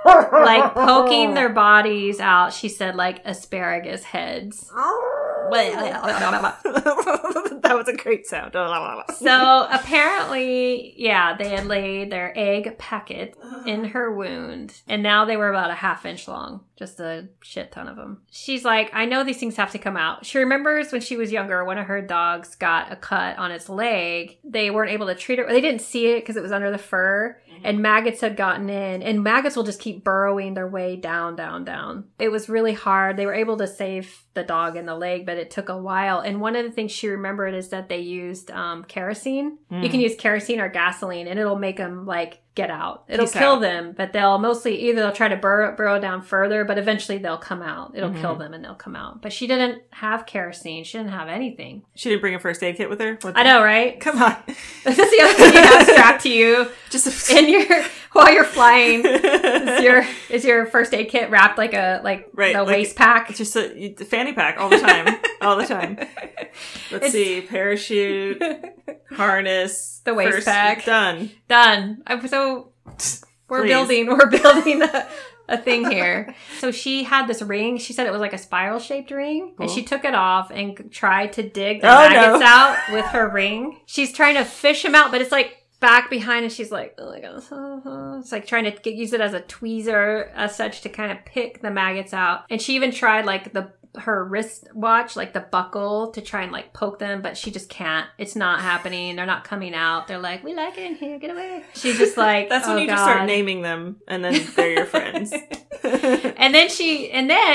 poking their bodies out. She said asparagus heads. That was a great sound. So apparently, they had laid their egg packet in her wound. And now they were about a half inch long. Just a shit ton of them. She's like, I know these things have to come out. She remembers when she was younger, one of her dogs got a cut on its leg. They weren't able to treat it. They didn't see it because it was under the fur. And maggots had gotten in. And maggots will just keep burrowing their way down, down, down. It was really hard. They were able to save the dog in the leg, but it took a while. And one of the things she remembered is that they used kerosene. Mm. You can use kerosene or gasoline, and it'll make them, like, get out. It'll kill them, but they'll mostly either they'll try to burrow down further, but eventually they'll come out. It'll kill them and they'll come out. But she didn't have kerosene. She didn't have anything. She didn't bring a first aid kit with her? I know, right? Come on. This is the other thing you have strapped to you just in your while you're flying. Is your first aid kit wrapped like a waist pack? It's just a fanny pack all the time. All the time. Let's see. Parachute, harness. The waist pack. Done. So we're building a thing here. So she had this ring. She said it was like a spiral-shaped ring. Cool. And she took it off and tried to dig the maggots out with her ring. She's trying to fish them out, but it's like back behind, and she's like, oh my God. It's like trying to use it as a tweezer as such to kind of pick the maggots out. And she even tried like her wristwatch, like the buckle, to try and like poke them, but she just can't. It's not happening. They're not coming out. They're like, we like it in here, get away. She's just like, that's when you just start naming them, and then they're your friends. and then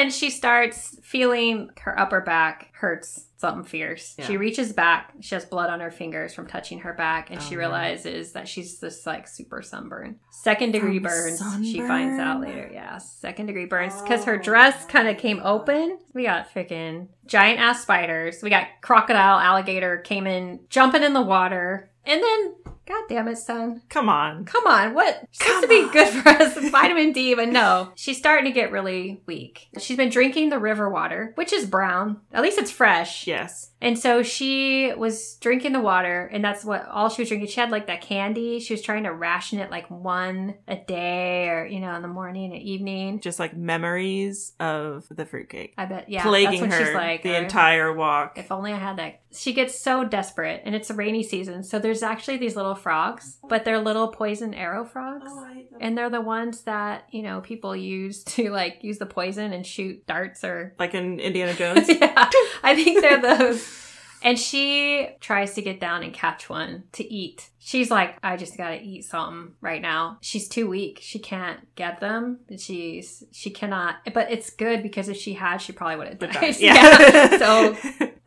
she starts feeling her upper back hurts something fierce. Yeah. She reaches back. She has blood on her fingers from touching her back, and she realizes that she's just like super sunburned. Second degree burns. She finds out later. Yeah, second degree burns because her dress kind of came open. We got freaking giant ass spiders. We got crocodile, alligator, caiman jumping in the water. And then, God damn it, son. Come on. What? Supposed to be good for us, vitamin D, but no. She's starting to get really weak. She's been drinking the river water, which is brown. At least it's fresh. Yes. And so she was drinking the water, and that's all she was drinking. She had like that candy. She was trying to ration it like one a day, or, you know, in the morning and evening. Just like memories of the fruitcake. I bet, yeah. Plaguing her the entire walk. If only I had that. She gets so desperate, and it's a rainy season, so there's actually these little frogs, but they're little poison arrow frogs, and they're the ones that, you know, people use to like use the poison and shoot darts, or like in Indiana Jones. Yeah, I think they're those. And she tries to get down and catch one to eat. She's like, I just gotta eat something right now. She's too weak. She can't get them. She cannot. But it's good, because if she had, she probably would have died. Yeah. So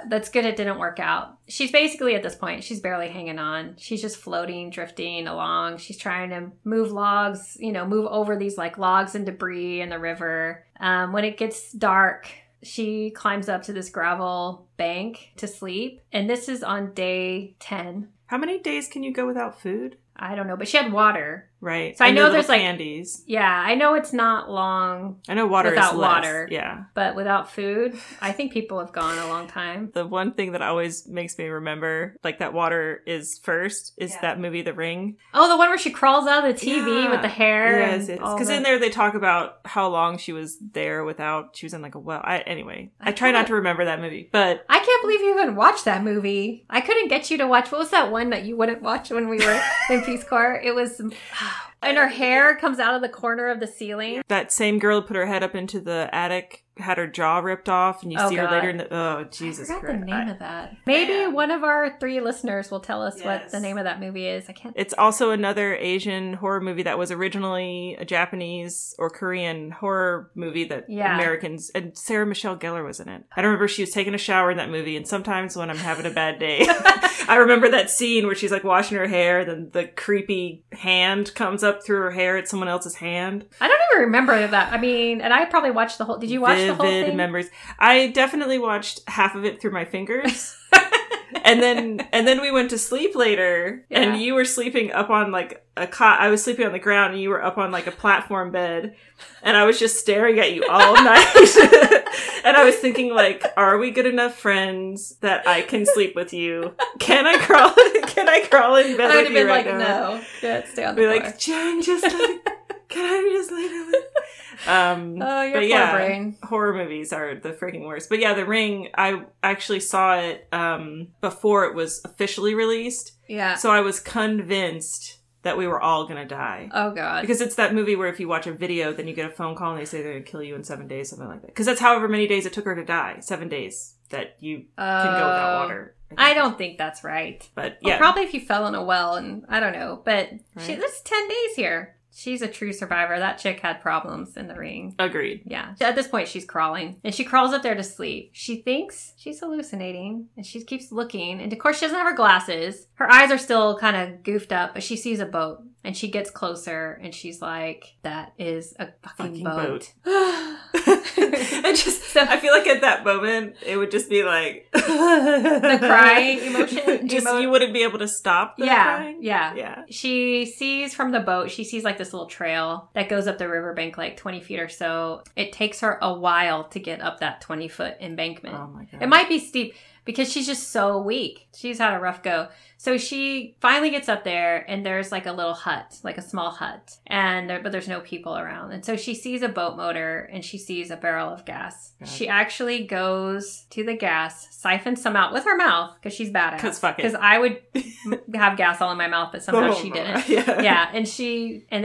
that's good it didn't work out. She's basically, at this point, she's barely hanging on. She's just floating, drifting along. She's trying to move logs, you know, move over these like logs and debris in the river. When it gets dark, she climbs up to this gravel bank to sleep. And this is on day 10. How many days can you go without food? I don't know, but she had water. Right. So I know there's like candies. Yeah, I know it's not long. I know water without is less. Water. Yeah. But without food, I think people have gone a long time. The one thing that always makes me remember, like, that water is first, is that movie The Ring. Oh, the one where she crawls out of the TV with the hair. Yes, because in there they talk about how long she was there without. She was in like a well. Anyway, I try not to remember that movie, but I can't believe you even watched that movie. I couldn't get you to watch. What was that one that you wouldn't watch when we were in Peace Corps? It was. And her hair comes out of the corner of the ceiling. That same girl put her head up into the attic, had her jaw ripped off, and you see her later in the... Oh, Jesus Christ. I forgot the name of that. Maybe one of our 3 listeners will tell us what the name of that movie is. I can't... It's also another Asian horror movie that was originally a Japanese or Korean horror movie that Americans... And Sarah Michelle Gellar was in it. I remember she was taking a shower in that movie, and sometimes when I'm having a bad day... I remember that scene where she's like washing her hair, then the creepy hand comes up through her hair. It's someone else's hand. I don't even remember that. I mean, and I probably watched the whole... Did you watch the whole thing? Memories. I definitely watched half of it through my fingers. And then we went to sleep later, and you were sleeping up on like a cot. I was sleeping on the ground, and you were up on like a platform bed, and I was just staring at you all night. And I was thinking, like, are we good enough friends that I can sleep with you? Can I crawl in bed with you right now? I would have been like, no, stay on the floor. Be like, Jen, just like, can I just lay down? Brain. Horror movies are the freaking worst. But yeah, The Ring, I actually saw it before it was officially released. Yeah. So I was convinced that we were all gonna die. Oh, God. Because it's that movie where if you watch a video, then you get a phone call and they say they're gonna kill you in 7 days, something like that. Because that's however many days it took her to die. 7 days that you can go without water. I don't think that's right. But yeah. Well, probably if you fell in a well, and I don't know. But right? There's 10 days here. She's a true survivor. That chick had problems in the ring. Agreed. Yeah. At this point, she's crawling. And she crawls up there to sleep. She thinks she's hallucinating. And she keeps looking. And of course, she doesn't have her glasses. Her eyes are still kind of goofed up. But she sees a boat. And she gets closer. And she's like, that is a fucking boat. And just, I feel like at that moment, it would just be like... the cry emotion. Just, you wouldn't be able to stop the crying. Yeah. She sees from the boat, she sees like this little trail that goes up the riverbank like 20 feet or so. It takes her a while to get up that 20-foot embankment. Oh my God. It might be steep because she's just so weak. She's had a rough go. So she finally gets up there and there's like a little hut, like a small hut. But there's no people around. And so she sees a boat motor and she sees a barrel of gas. God. She actually goes to the gas, siphons some out with her mouth because she's badass. Because fuck it. Because I would have gas all in my mouth, but somehow she didn't. Yeah. And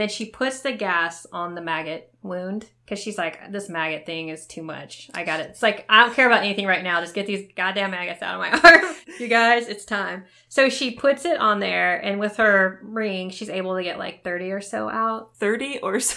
then she puts the gas on the maggot wound because she's like, this maggot thing is too much. I got it. It's like, I don't care about anything right now. Just get these goddamn maggots out of my arm. You guys, it's time. So she puts it on there, and with her ring, she's able to get like 30 or so out. 30 or so?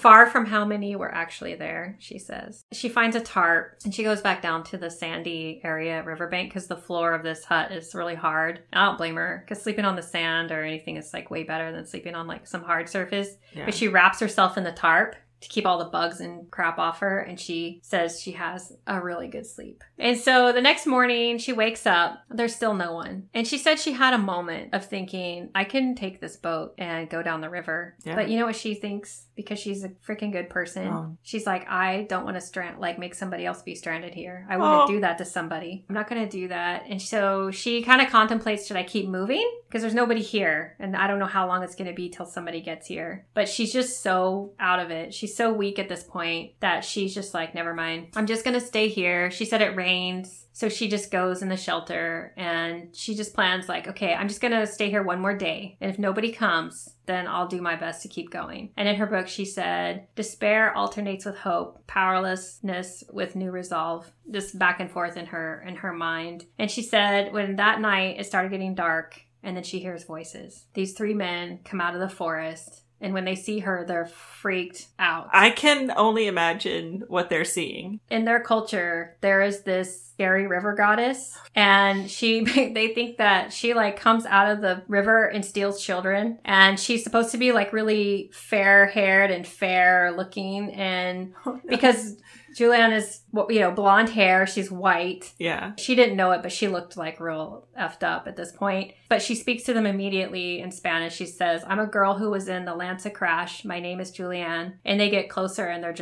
Far from how many were actually there, she says. She finds a tarp, and she goes back down to the sandy area riverbank because the floor of this hut is really hard. I don't blame her because sleeping on the sand or anything is like way better than sleeping on like some hard surface. Yeah. But she wraps herself in the tarp to keep all the bugs and crap off her. And she says she has a really good sleep. And so the next morning she wakes up, there's still no one. And she said she had a moment of thinking, I can take this boat and go down the river. Yeah. But you know what she thinks? Because she's a freaking good person. Oh. She's like, I don't want to make somebody else be stranded here. I wouldn't do that to somebody. I'm not going to do that. And so she kind of contemplates, should I keep moving? Because there's nobody here. And I don't know how long it's going to be till somebody gets here. But she's just so out of it. She's so weak at this point that she's just like, never mind. I'm just going to stay here. She said it rains. So she just goes in the shelter and she just plans like, okay, I'm just going to stay here one more day. And if nobody comes, then I'll do my best to keep going. And in her book, she said, despair alternates with hope, powerlessness with new resolve, this back and forth in her mind. And she said, when that night it started getting dark and then she hears voices. These three men come out of the forest. And when they see her, they're freaked out. I can only imagine what they're seeing. In their culture, there is this scary river goddess. And they think that she like comes out of the river and steals children. And she's supposed to be like really fair haired and fair looking. And because Julianne is, blonde hair. She's white. Yeah. She didn't know it, but she looked like real effed up at this point. But she speaks to them immediately in Spanish. She says, I'm a girl who was in the LANSA crash. My name is Julianne. And they get closer and they're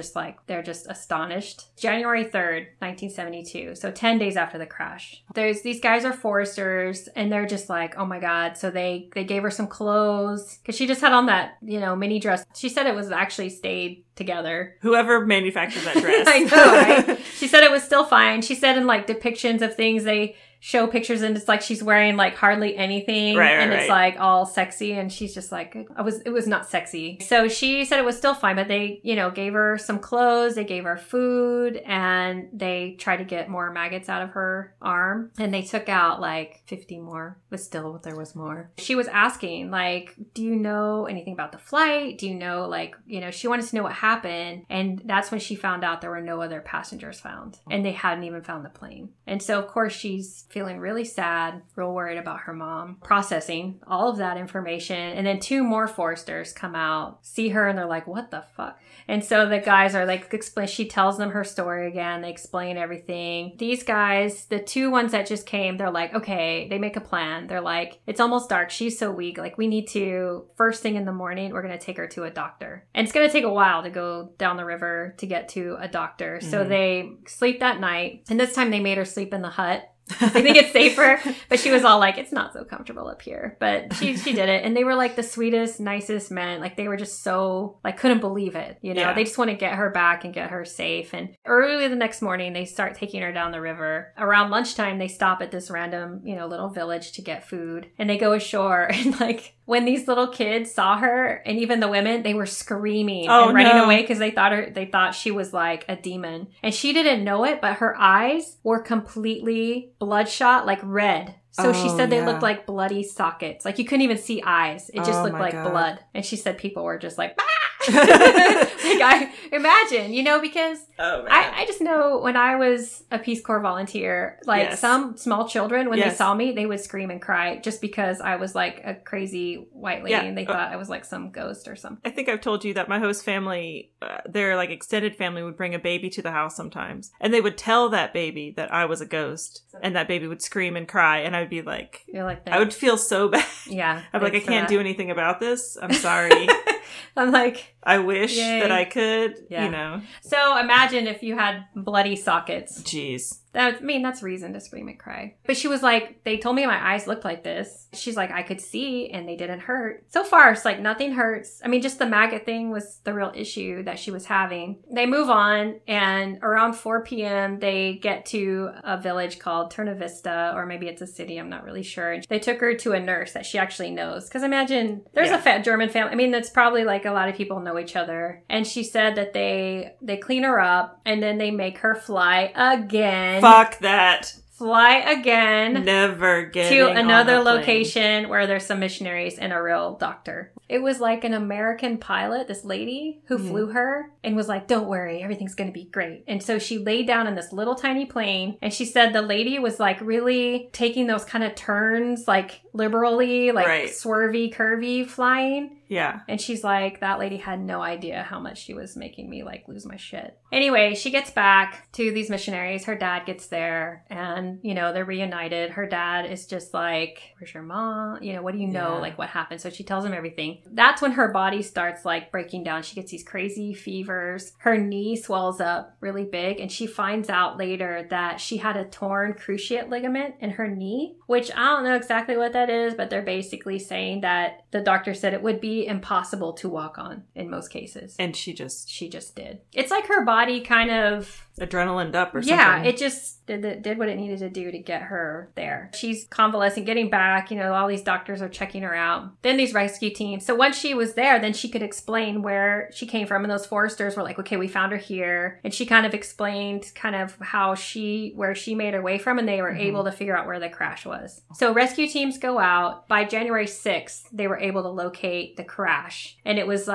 just astonished. January 3rd, 1972. So 10 days after the crash. These guys are foresters and they're just like, oh my God. So they gave her some clothes because she just had on that, mini dress. She said it was actually stayed together. Whoever manufactured that dress. I know, right? She said it was still fine. She said in like depictions of things, they show pictures and it's like she's wearing like hardly anything. Right. It's like all sexy and she's just like, it was not sexy. So she said it was still fine, but they, gave her some clothes, they gave her food, and they tried to get more maggots out of her arm. And they took out like 50 more, but still there was more. She was asking like, do you know anything about the flight? Do you know she wanted to know what happened. And that's when she found out there were no other passengers found and they hadn't even found the plane. And so of course she's feeling really sad, real worried about her mom, processing all of that information. And then two more foresters come out, see her, and they're like, what the fuck? And so the guys are like, she tells them her story again. They explain everything. These guys, the two ones that just came, they're like, okay, they make a plan. They're like, it's almost dark. She's so weak. Like, we need to, first thing in the morning, we're going to take her to a doctor. And it's going to take a while to go down the river to get to a doctor. Mm-hmm. So they sleep that night. And this time they made her sleep in the hut. I think it's safer, but she was all like, it's not so comfortable up here, but she did it. And they were like the sweetest, nicest men. Like they were just so like, couldn't believe it. Yeah. They just want to get her back and get her safe. And early the next morning, they start taking her down the river. Around lunchtime, they stop at this random, little village to get food, and they go ashore. And like, when these little kids saw her, and even the women, they were screaming and running away because they thought she was like a demon. And she didn't know it, but her eyes were completely bloodshot, like red. So she said they looked like bloody sockets. Like, you couldn't even see eyes. It just looked like blood. And she said people were just like, bah! Like, I imagine, you know, because I just know when I was a Peace Corps volunteer, like, some small children, when they saw me, they would scream and cry just because I was like a crazy white lady and they thought I was like some ghost or something. I think I've told you that my host family, their like extended family would bring a baby to the house sometimes, and they would tell that baby that I was a ghost, and that baby would scream and cry, and I would be like, I would feel so bad. Yeah. I'm like, I can't do anything about this. I'm sorry. I'm like, I wish that I could, you know. So imagine if you had bloody sockets. Jeez. That, I mean, that's reason to scream and cry. But she was like, they told me my eyes looked like this. She's like, I could see and they didn't hurt. So far, it's like nothing hurts. I mean, just the maggot thing was the real issue that she was having. They move on, and around 4 p.m. they get to a village called Ternavista, or maybe it's a city. I'm not really sure. And they took her to a nurse that she actually knows. Because imagine, there's a fat German family. I mean, that's probably like a lot of people know each other. And she said that they clean her up and then they make her fly again. Fuck that. Fly again. Never getting to another location where there's some missionaries and a real doctor. It was like an American pilot, this lady who flew her and was like, don't worry, everything's going to be great. And so she laid down in this little tiny plane, and she said the lady was like really taking those kind of turns, like liberally, like swervy, curvy flying. Yeah. And she's like, that lady had no idea how much she was making me like lose my shit. Anyway, she gets back to these missionaries. Her dad gets there and, you know, they're reunited. Her dad is just like, where's your mom? You know, what do you know? Yeah. Like, what happened? So she tells him everything. That's when her body starts like breaking down. She gets these crazy fevers. Her knee swells up really big. And she finds out later that she had a torn cruciate ligament in her knee, which I don't know exactly what that is, but they're basically saying that the doctor said it would be impossible to walk on in most cases, and she just did. It's like her body kind of adrenalined up or something. Yeah, it just did what it needed to do to get her there. She's convalescing, getting back, you know, all these doctors are checking her out, then these rescue teams. So once she was there, then she could explain where she came from, and those foresters were like, okay, we found her here. And she kind of explained kind of how she, where she made her way from, and they were able to figure out where the crash was. So rescue teams go out. By January 6th they were able to locate the crash, and it was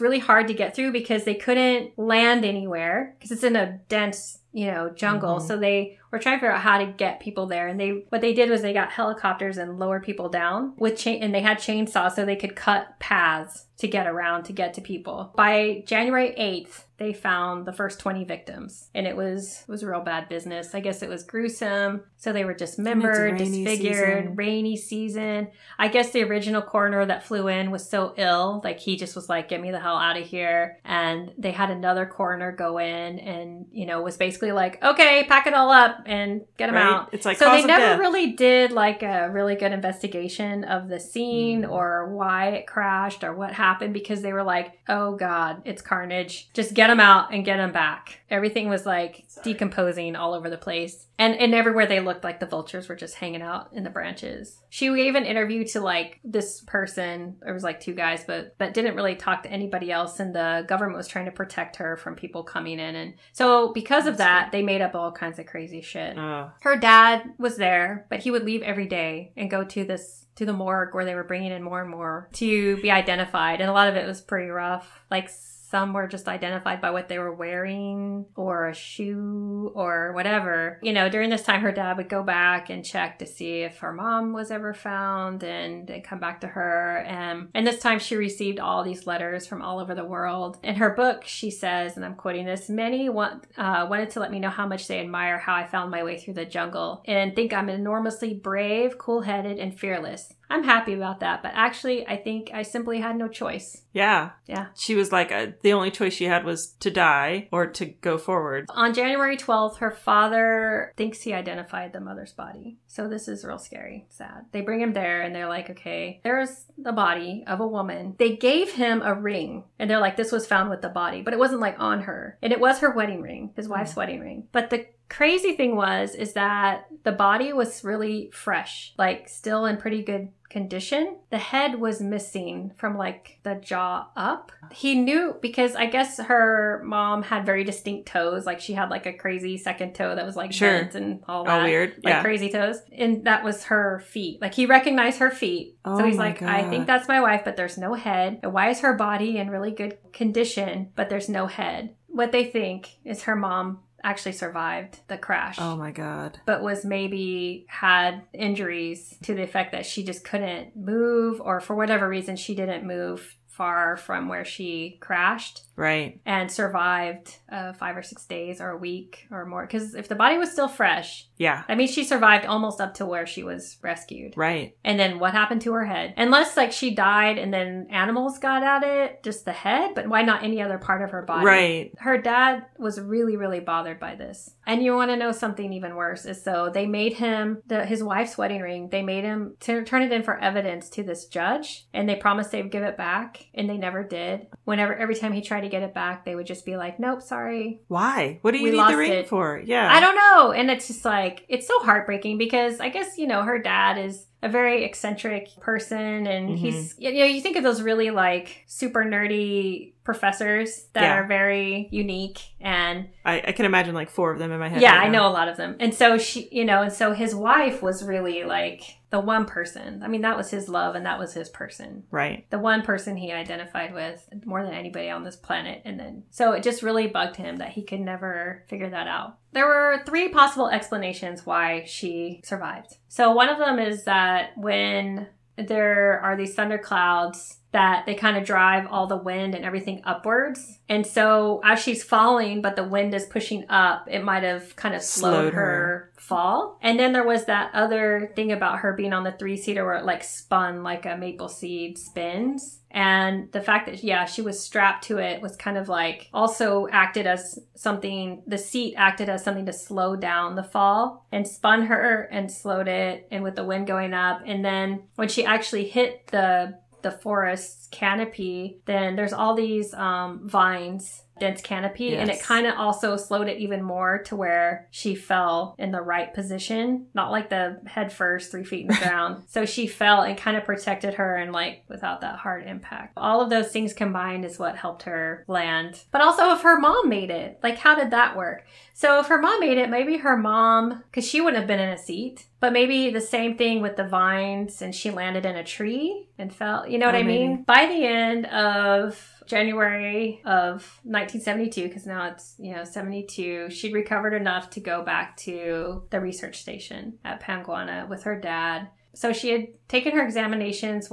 really hard to get through because they couldn't land anywhere because it's in a dense, you know, jungle. So they were trying to figure out how to get people there, and what they did was they got helicopters and lowered people down with and they had chainsaws so they could cut paths to get around to get to people. By January 8th they found the first 20 victims, and it was real bad business. I guess it was gruesome. So they were dismembered, disfigured, rainy season. I guess the original coroner that flew in was so ill, like he just was like, get me the hell out of here. And they had another coroner go in and, you know, was basically like, okay, pack it all up and get them out. It's like, so they never really did like a really good investigation of the scene or why it crashed or what happened, because they were like, oh God, it's carnage. Just get them out and get them back. Everything was like decomposing all over the place. And everywhere they looked, like the vultures were just hanging out in the branches. She gave an interview to like this person. It was like two guys, but didn't really talk to anybody else. And the government was trying to protect her from people coming in. And so because of that, they made up all kinds of crazy shit. Her dad was there, but he would leave every day and go to the morgue where they were bringing in more and more to be identified. And a lot of it was pretty rough. Like, some were just identified by what they were wearing or a shoe or whatever. You know, during this time, her dad would go back and check to see if her mom was ever found, and they'd come back to her. And this time she received all these letters from all over the world. In her book, she says, and I'm quoting this, many wanted to let me know how much they admire how I found my way through the jungle and think I'm enormously brave, cool-headed, and fearless. I'm happy about that, but actually, I think I simply had no choice. Yeah. Yeah. She was like, the only choice she had was to die or to go forward. On January 12th, her father thinks he identified the mother's body. So this is real scary, sad. They bring him there and they're like, okay, there's the body of a woman. They gave him a ring and they're like, this was found with the body, but it wasn't like on her. And it was her wedding ring, his wife's wedding ring. But the crazy thing was, is that the body was really fresh, like still in pretty good condition. The head was missing from like the jaw up. He knew because I guess her mom had very distinct toes. Like she had like a crazy second toe that was like bent and all that. Oh, weird. Like crazy toes. And that was her feet. Like he recognized her feet. Oh, so he's like, God. I think that's my wife, but there's no head. And why is her body in really good condition, but there's no head? What they think is her mom actually survived the crash. Oh my God. But was maybe had injuries to the effect that she just couldn't move, or for whatever reason she didn't move far from where she crashed. Right. And survived 5 or 6 days or a week or more. Because if the body was still fresh. Yeah. I mean, she survived almost up to where she was rescued. Right. And then what happened to her head? Unless like she died and then animals got at it, just the head. But why not any other part of her body? Right. Her dad was really, really bothered by this. And you want to know something even worse is so they made him, his wife's wedding ring, they made him turn it in for evidence to this judge. And they promised they would give it back. And they never did. Every time he tried to get it back, they would just be like, nope, sorry. Why? What do you need the ring for? Yeah. I don't know. And it's just like, it's so heartbreaking because I guess, you know, her dad is a very eccentric person. And he's, you know, you think of those really like super nerdy professors that are very unique. And I can imagine like 4 of them in my head. Yeah, right, I know a lot of them. And so she, you know, and so his wife was really like the one person. I mean, that was his love and that was his person. Right. The one person he identified with more than anybody on this planet. And then, so it just really bugged him that he could never figure that out. There were 3 possible explanations why she survived. So one of them is that when there are these thunderclouds, that they kind of drive all the wind and everything upwards. And so as she's falling, but the wind is pushing up, it might have kind of slowed her fall. And then there was that other thing about her being on the 3-seater where it like spun like a maple seed spins. And the fact that, yeah, she was strapped to it was kind of like also acted as something, the seat acted as something to slow down the fall and spun her and slowed it and with the wind going up. And then when she actually hit the forest's canopy, then there's all these vines, dense canopy, and it kind of also slowed it even more to where she fell in the right position, not like the head first, 3 feet in the ground. So she fell and kind of protected her and like without that hard impact. All of those things combined is what helped her land. But also if her mom made it, like how did that work? So if her mom made it, maybe her mom, because she wouldn't have been in a seat, but maybe the same thing with the vines and she landed in a tree and fell. You know what I mean? By the end of January of 1972, because now it's, you know, 72, she'd recovered enough to go back to the research station at Panguana with her dad. So she had taken her examinations,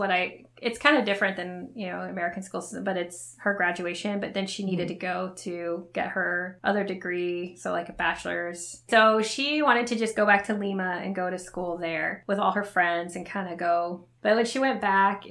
it's kind of different than, you know, American schools, but it's her graduation. But then she needed to go to get her other degree. So like a bachelor's. So she wanted to just go back to Lima and go to school there with all her friends and kind of go. But when she went back,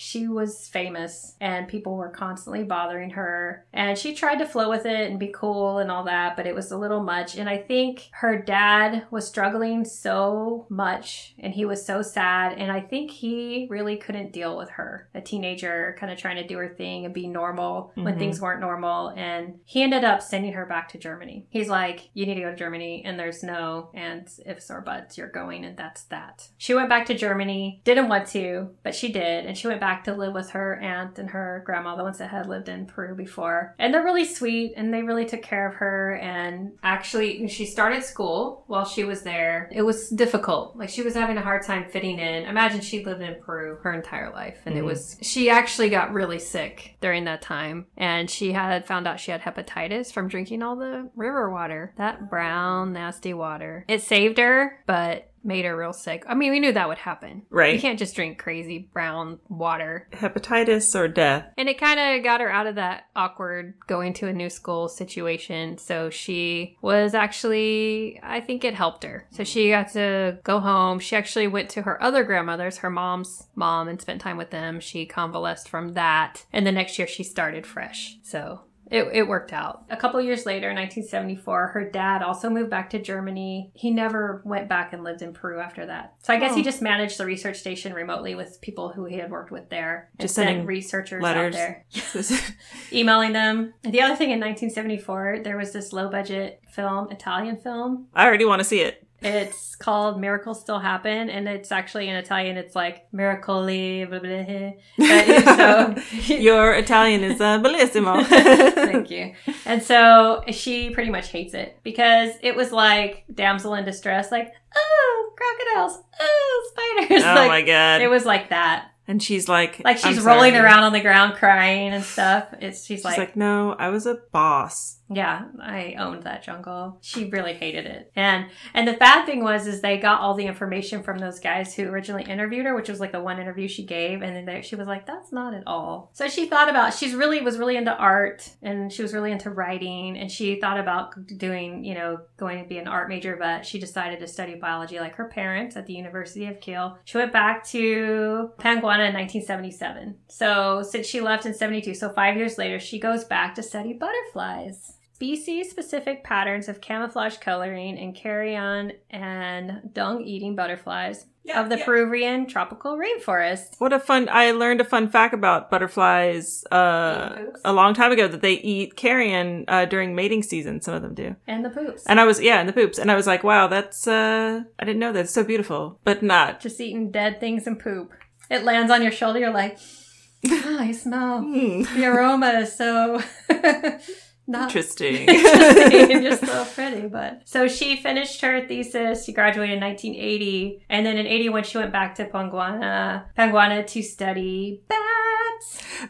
she was famous and people were constantly bothering her. And she tried to flow with it and be cool and all that, but it was a little much. And I think her dad was struggling so much and he was so sad. And I think he really couldn't deal with her, a teenager kind of trying to do her thing and be normal when things weren't normal. And he ended up sending her back to Germany. He's like, you need to go to Germany and there's no ands, ifs, or buts. You're going and that's that. She went back to Germany, didn't want to, but she did. And she went back to live with her aunt and her grandma, the ones that had lived in Peru before. And they're really sweet and they really took care of her. And actually, she started school while she was there. It was difficult. Like she was having a hard time fitting in. Imagine she lived in Peru her entire life. And she actually got really sick during that time. And she had found out she had hepatitis from drinking all the river water, that brown, nasty water. It saved her, but made her real sick. I mean, we knew that would happen. Right. You can't just drink crazy brown water. Hepatitis or death. And it kind of got her out of that awkward going to a new school situation. So she was actually, I think it helped her. So she got to go home. She actually went to her other grandmother's, her mom's mom, and spent time with them. She convalesced from that. And the next year she started fresh. So It worked out. A couple years later, in 1974, her dad also moved back to Germany. He never went back and lived in Peru after that. So I guess he just managed the research station remotely with people who he had worked with there. Just sending researchers letters out there. Emailing them. The other thing in 1974, there was this low budget film, Italian film. I already want to see it. It's called Miracles Still Happen, and it's actually in Italian. It's like miracoli, blah, blah, blah. So, your Italian is bellissimo. Thank you. And so she pretty much hates it because it was like damsel in distress, like, oh, crocodiles, oh, spiders. Oh, like, my God. It was like that. And she's like... Like, she's rolling around on the ground crying and stuff. She's like, no, I was a boss. Yeah, I owned that jungle. She really hated it. And the bad thing was, is they got all the information from those guys who originally interviewed her, which was like the one interview she gave. And then she was like, that's not at all. So she thought about... She was really into art, and she was really into writing. And she thought about doing, you know, going to be an art major, but she decided to study biology like her parents at the University of Kiel. She went back to Panguana in 1977. So since she left in 72, so 5 years later, she goes back to study butterflies. Species-specific patterns of camouflage coloring in carrion and dung-eating butterflies of the Peruvian tropical rainforest. I learned a fun fact about butterflies a long time ago, that they eat carrion during mating season. Some of them do. And the poops. And the poops. And I was like, wow, that's, I didn't know that. It's so beautiful, but not. Just eating dead things and poop. It lands on your shoulder, you're like, oh, I smell. The aroma is so... Not interesting. And you're so pretty, but... So she finished her thesis. She graduated in 1980. And then in 81, she went back to Panguana to study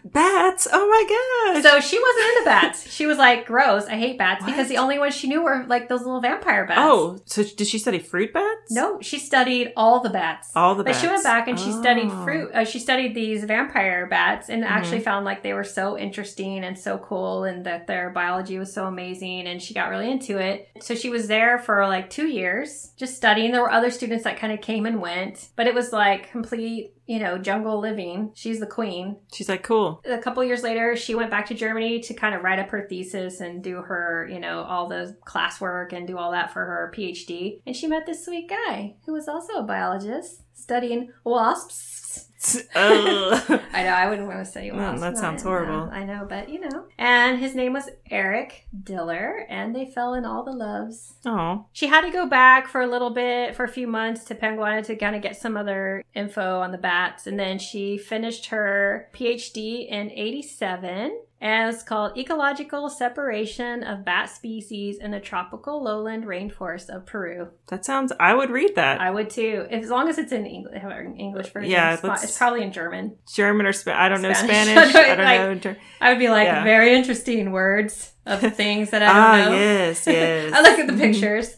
bats. Oh my gosh. So she wasn't into bats. She was like, gross, I hate bats. What? Because the only ones she knew were like those little vampire bats. Oh, so did she study fruit bats? No, she studied all the bats. But she went back and she studied fruit. She studied these vampire bats and actually found like they were so interesting and so cool, and that their biology was so amazing, and she got really into it. So she was there for like 2 years just studying. There were other students that kind of came and went, but it was like complete, you know, jungle living. She's the queen. She's like, cool. A couple years later, she went back to Germany to kind of write up her thesis and do her, you know, all the classwork and do all that for her PhD. And she met this sweet guy who was also a biologist studying wasps. I know, I wouldn't want to study wasps. That sounds horrible. I know, but you know. And his name was Eric Diller, and they fell in all the loves. Oh. She had to go back for a little bit, for a few months, to Panguana to kind of get some other info on the bats, and then she finished her PhD in 1987. And it's called Ecological Separation of Bat Species in the Tropical Lowland Rainforest of Peru. That sounds... I would read that. I would too. As long as it's in English version. Yeah, it's probably in German. German or Spanish. I don't know Spanish. I don't know. I would be like, very interesting words of things that I don't know. Ah, yes. I look at the pictures.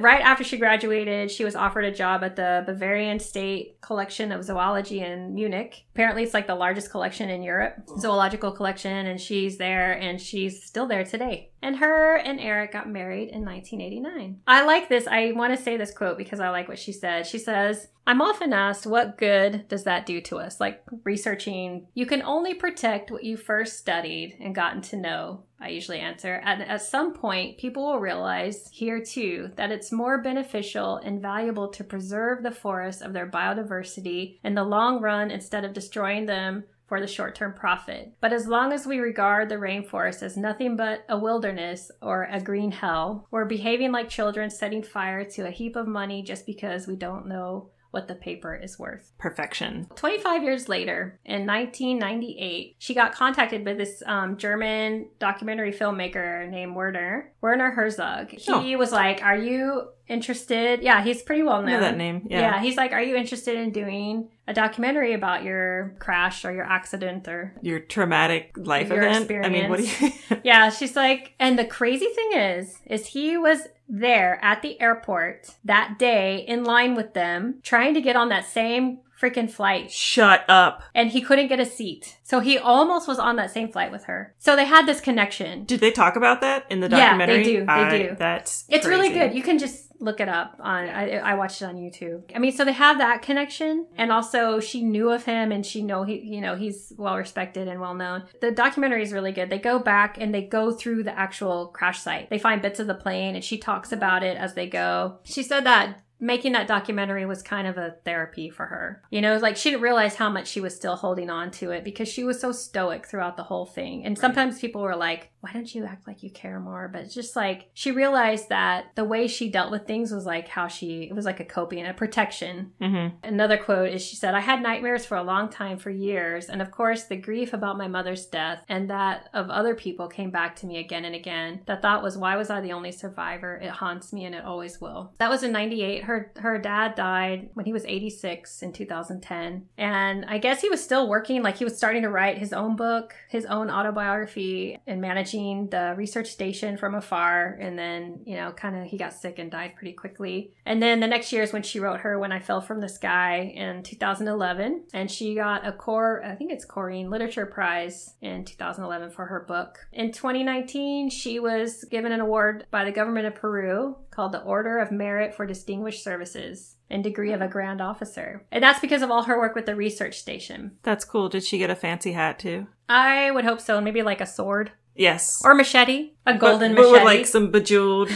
Right after she graduated, she was offered a job at the Bavarian State Collection of Zoology in Munich. Apparently, it's like the largest collection in Europe, zoological collection, and she's there, and she's still there today. And her and Eric got married in 1989. I like this. I want to say this quote because I like what she said. She says, I'm often asked, what good does that do to us? Like researching, you can only protect what you first studied and gotten to know. I usually answer, at some point, people will realize here too that it's more beneficial and valuable to preserve the forests of their biodiversity in the long run instead of destroying them for the short-term profit. But as long as we regard the rainforest as nothing but a wilderness or a green hell, we're behaving like children setting fire to a heap of money just because we don't know what the paper is worth. Perfection. 25 years later, in 1998, she got contacted by this German documentary filmmaker named Werner Herzog. He was like, are you interested? Yeah, he's pretty well known. I know that name. Yeah, he's like, are you interested in doing a documentary about your crash or your accident or your traumatic life event experience? I mean, what do you... Yeah, she's like, and the crazy thing is he was there at the airport that day in line with them trying to get on that same freaking flight. Shut up. And he couldn't get a seat. So he almost was on that same flight with her. So they had this connection. Did they talk about that in the documentary? Yeah, they do. They do. That's crazy. It's really good. You can just look it up on... I watched it on YouTube. I mean, so they have that connection, and also she knew of him, and he's well respected and well known. The documentary is really good. They go back and they go through the actual crash site. They find bits of the plane, and she talks about it as they go. She said that making that documentary was kind of a therapy for her. You know, like she didn't realize how much she was still holding on to it because she was so stoic throughout the whole thing. And sometimes people were like, why don't you act like you care more? But it's just like, she realized that the way she dealt with things was like how she, it was like a coping, a protection. Mm-hmm. Another quote is she said, I had nightmares for a long time, for years. And of course, the grief about my mother's death and that of other people came back to me again and again. The thought was, why was I the only survivor? It haunts me and it always will. That was in 98. Her dad died when he was 86 in 2010. And I guess he was still working. Like he was starting to write his own book, his own autobiography, and managing the research station from afar. And then, you know, kind of he got sick and died pretty quickly. And then the next year is when she wrote her When I Fell from the Sky in 2011. And she got a Corrine Literature Prize in 2011 for her book. In 2019, she was given an award by the government of Peru called the Order of Merit for Distinguished Services and degree of a Grand Officer. And that's because of all her work with the research station. That's cool. Did she get a fancy hat too? I would hope so. Maybe like a sword. Yes. Or machete. A golden machete. But with like some bejeweled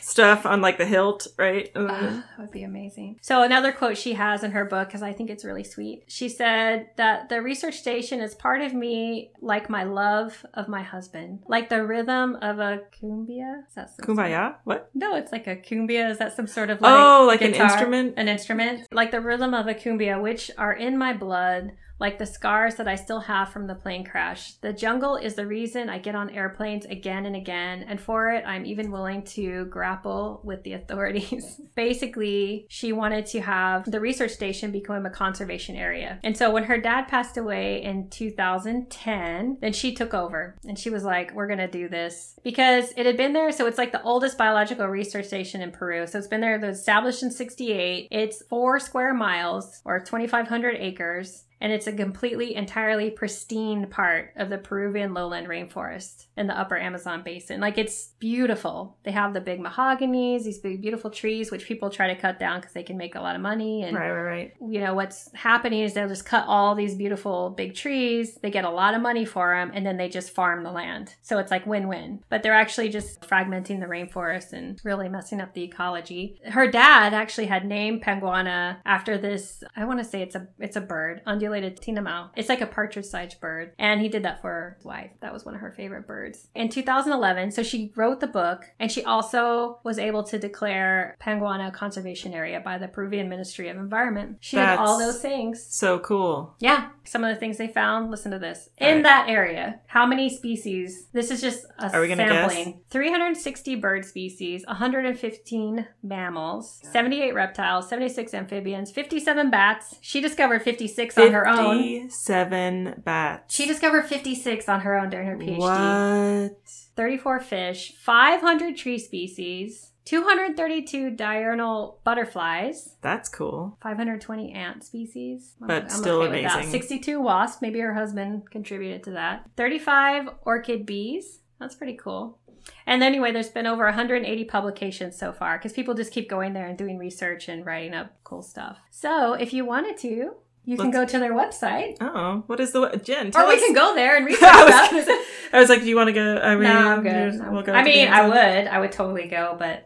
stuff on like the hilt, right? That would be amazing. So another quote she has in her book, because I think it's really sweet. She said that the research station is part of me, like my love of my husband, like the rhythm of a cumbia. Kumbaya? Sort? What? No, it's like a cumbia. Is that some sort of like guitar? An instrument? An instrument. Like the rhythm of a cumbia, which are in my blood, like the scars that I still have from the plane crash. The jungle is the reason I get on airplanes again and again, and for it, I'm even willing to grapple with the authorities. Basically, she wanted to have the research station become a conservation area. And so when her dad passed away in 2010, then she took over and she was like, we're going to do this. Because it had been there, so it's like the oldest biological research station in Peru. So it's been there, it was established in 1968. It's 4 square miles or 2,500 acres. And it's a completely, entirely pristine part of the Peruvian lowland rainforest in the upper Amazon basin. Like, it's beautiful. They have the big mahoganies, these big, beautiful trees, which people try to cut down because they can make a lot of money. And, right. You know, what's happening is they'll just cut all these beautiful big trees. They get a lot of money for them, and then they just farm the land. So it's like win-win. But they're actually just fragmenting the rainforest and really messing up the ecology. Her dad actually had named Panguana after this, I want to say it's a bird, Tinamou. It's like a partridge-sized bird. And he did that for his wife. That was one of her favorite birds. In 2011, so she wrote the book, and she also was able to declare Panguana a conservation area by the Peruvian Ministry of Environment. She did all those things. So cool. Yeah. Some of the things they found, listen to this. That area, how many species? This is just a sampling. Guess? 360 bird species, 115 mammals, 78 reptiles, 76 amphibians, 57 bats. She discovered 56 on her own. 57 bats. She discovered 56 on her own during her PhD. What? 34 fish, 500 tree species, 232 diurnal butterflies. That's cool. 520 ant species. But still amazing. 62 wasps. Maybe her husband contributed to that. 35 orchid bees. That's pretty cool. And anyway, there's been over 180 publications so far because people just keep going there and doing research and writing up cool stuff. So if you wanted to, you can go to their website. Oh, what is the Jen? Tell us. We can go there and research stuff. I was like, do you want to go? I mean, no, I'm good. We'll go. I mean, I would totally go, but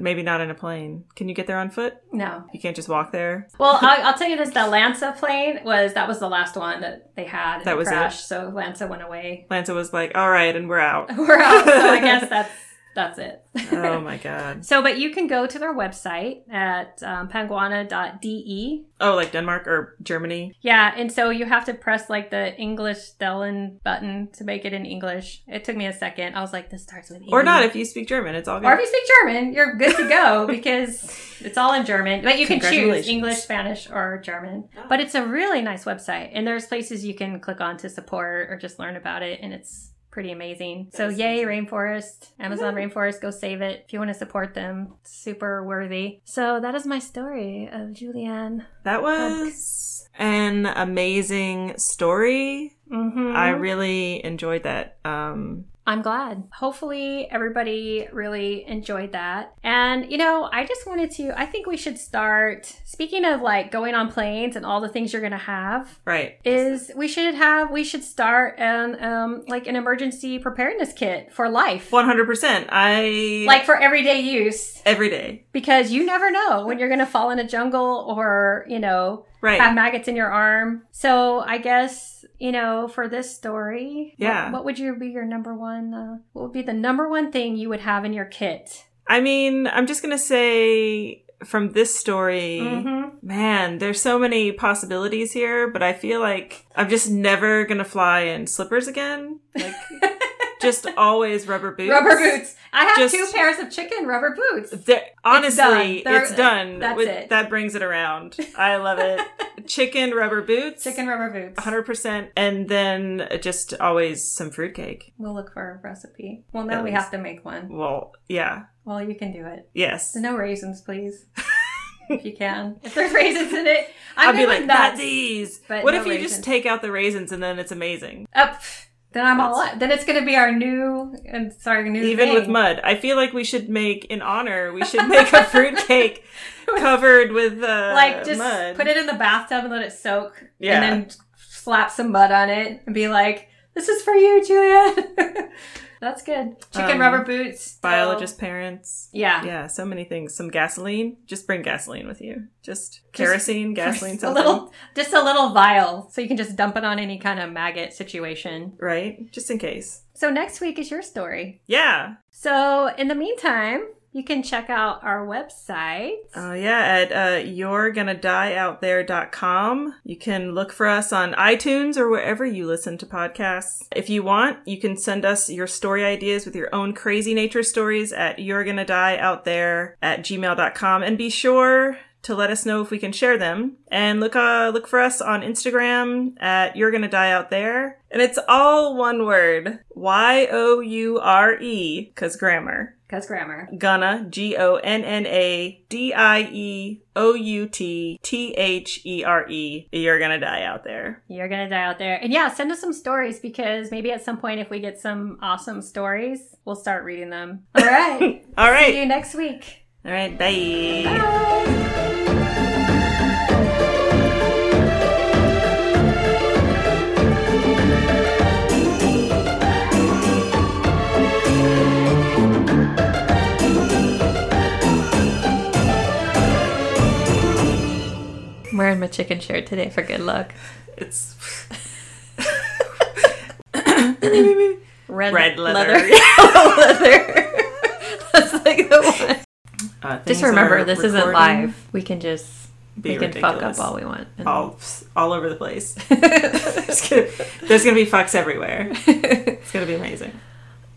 maybe not in a plane. Can you get there on foot? No, you can't just walk there. Well, I'll tell you this: the LANSA plane was the last one that they had. That was crashed, it. So LANSA went away. LANSA was like, all right, and we're out. We're out. So I guess that's it. Oh my God. So, but you can go to their website at panguana.de. Oh, like Denmark or Germany? Yeah. And so you have to press like the English Dellen button to make it in English. It took me a second. I was like, this starts with English. Or not if you speak German. It's all good. Or if you speak German, you're good to go because it's all in German. But you can choose English, Spanish, or German. But it's a really nice website. And there's places you can click on to support or just learn about it. And it's pretty amazing. So yay, rainforest, Amazon rainforest, go save it. If you want to support them, super worthy. So that is my story of Julianne. That was an amazing story. Mm-hmm. I really enjoyed that. I'm glad. Hopefully everybody really enjoyed that. And, you know, I just wanted to, I think we should start, speaking of like going on planes and all the things you're going to have. Right. Is we should start like an emergency preparedness kit for life. 100%. Like for everyday use. Every day. Because you never know when you're going to fall in a jungle or, you know. Right. Have maggots in your arm. So I guess, you know, for this story, yeah. What would you be your number one? What would be the number one thing you would have in your kit? I mean, I'm just going to say from this story, man, there's so many possibilities here, but I feel like I'm just never going to fly in slippers again. Like, just always rubber boots. Rubber boots. I have two pairs of chicken rubber boots. Honestly, it's done. That's it. That brings it around. I love it. Chicken rubber boots. 100%. And then just always some fruitcake. We'll look for a recipe. Well, now we have to make one. Well, yeah. Well, you can do it. Yes. No raisins, please. If you can. If there's raisins in it, I'll be like, not these. What if you just take out the raisins and then it's amazing? Then I'm all up. Then it's going to be our new even thing. With mud. I feel like we should make a fruitcake covered with like just mud. Put it in the bathtub and let it soak. Yeah. And then slap some mud on it and be like, this is for you, Julia. That's good. Chicken rubber boots. Biologist parents. Yeah. Yeah, so many things. Some gasoline. Just bring gasoline with you. Just kerosene, gasoline, something. Just a little vial so you can just dump it on any kind of maggot situation. Right? Just in case. So next week is your story. Yeah. So in the meantime, you can check out our website. At you'regonnadieoutthere.com. You can look for us on iTunes or wherever you listen to podcasts. If you want, you can send us your story ideas with your own crazy nature stories at you'regonnadieoutthere@gmail.com. And be sure to let us know if we can share them. And look for us on Instagram at you'regonnadieoutthere. And it's all one word. Youre. Because grammar. Gonna, GONNADIEOUTTHERE. You're gonna die out there. You're gonna die out there. And yeah, send us some stories because maybe at some point if we get some awesome stories, we'll start reading them. All right. All right. See you next week. All right. Bye. Bye. I'm wearing my chicken shirt today for good luck. It's red leather. Yellow leather. That's like the one. Just remember, this isn't live. We can just fuck up all we want. All over the place. There's going to be fucks everywhere. It's going to be amazing.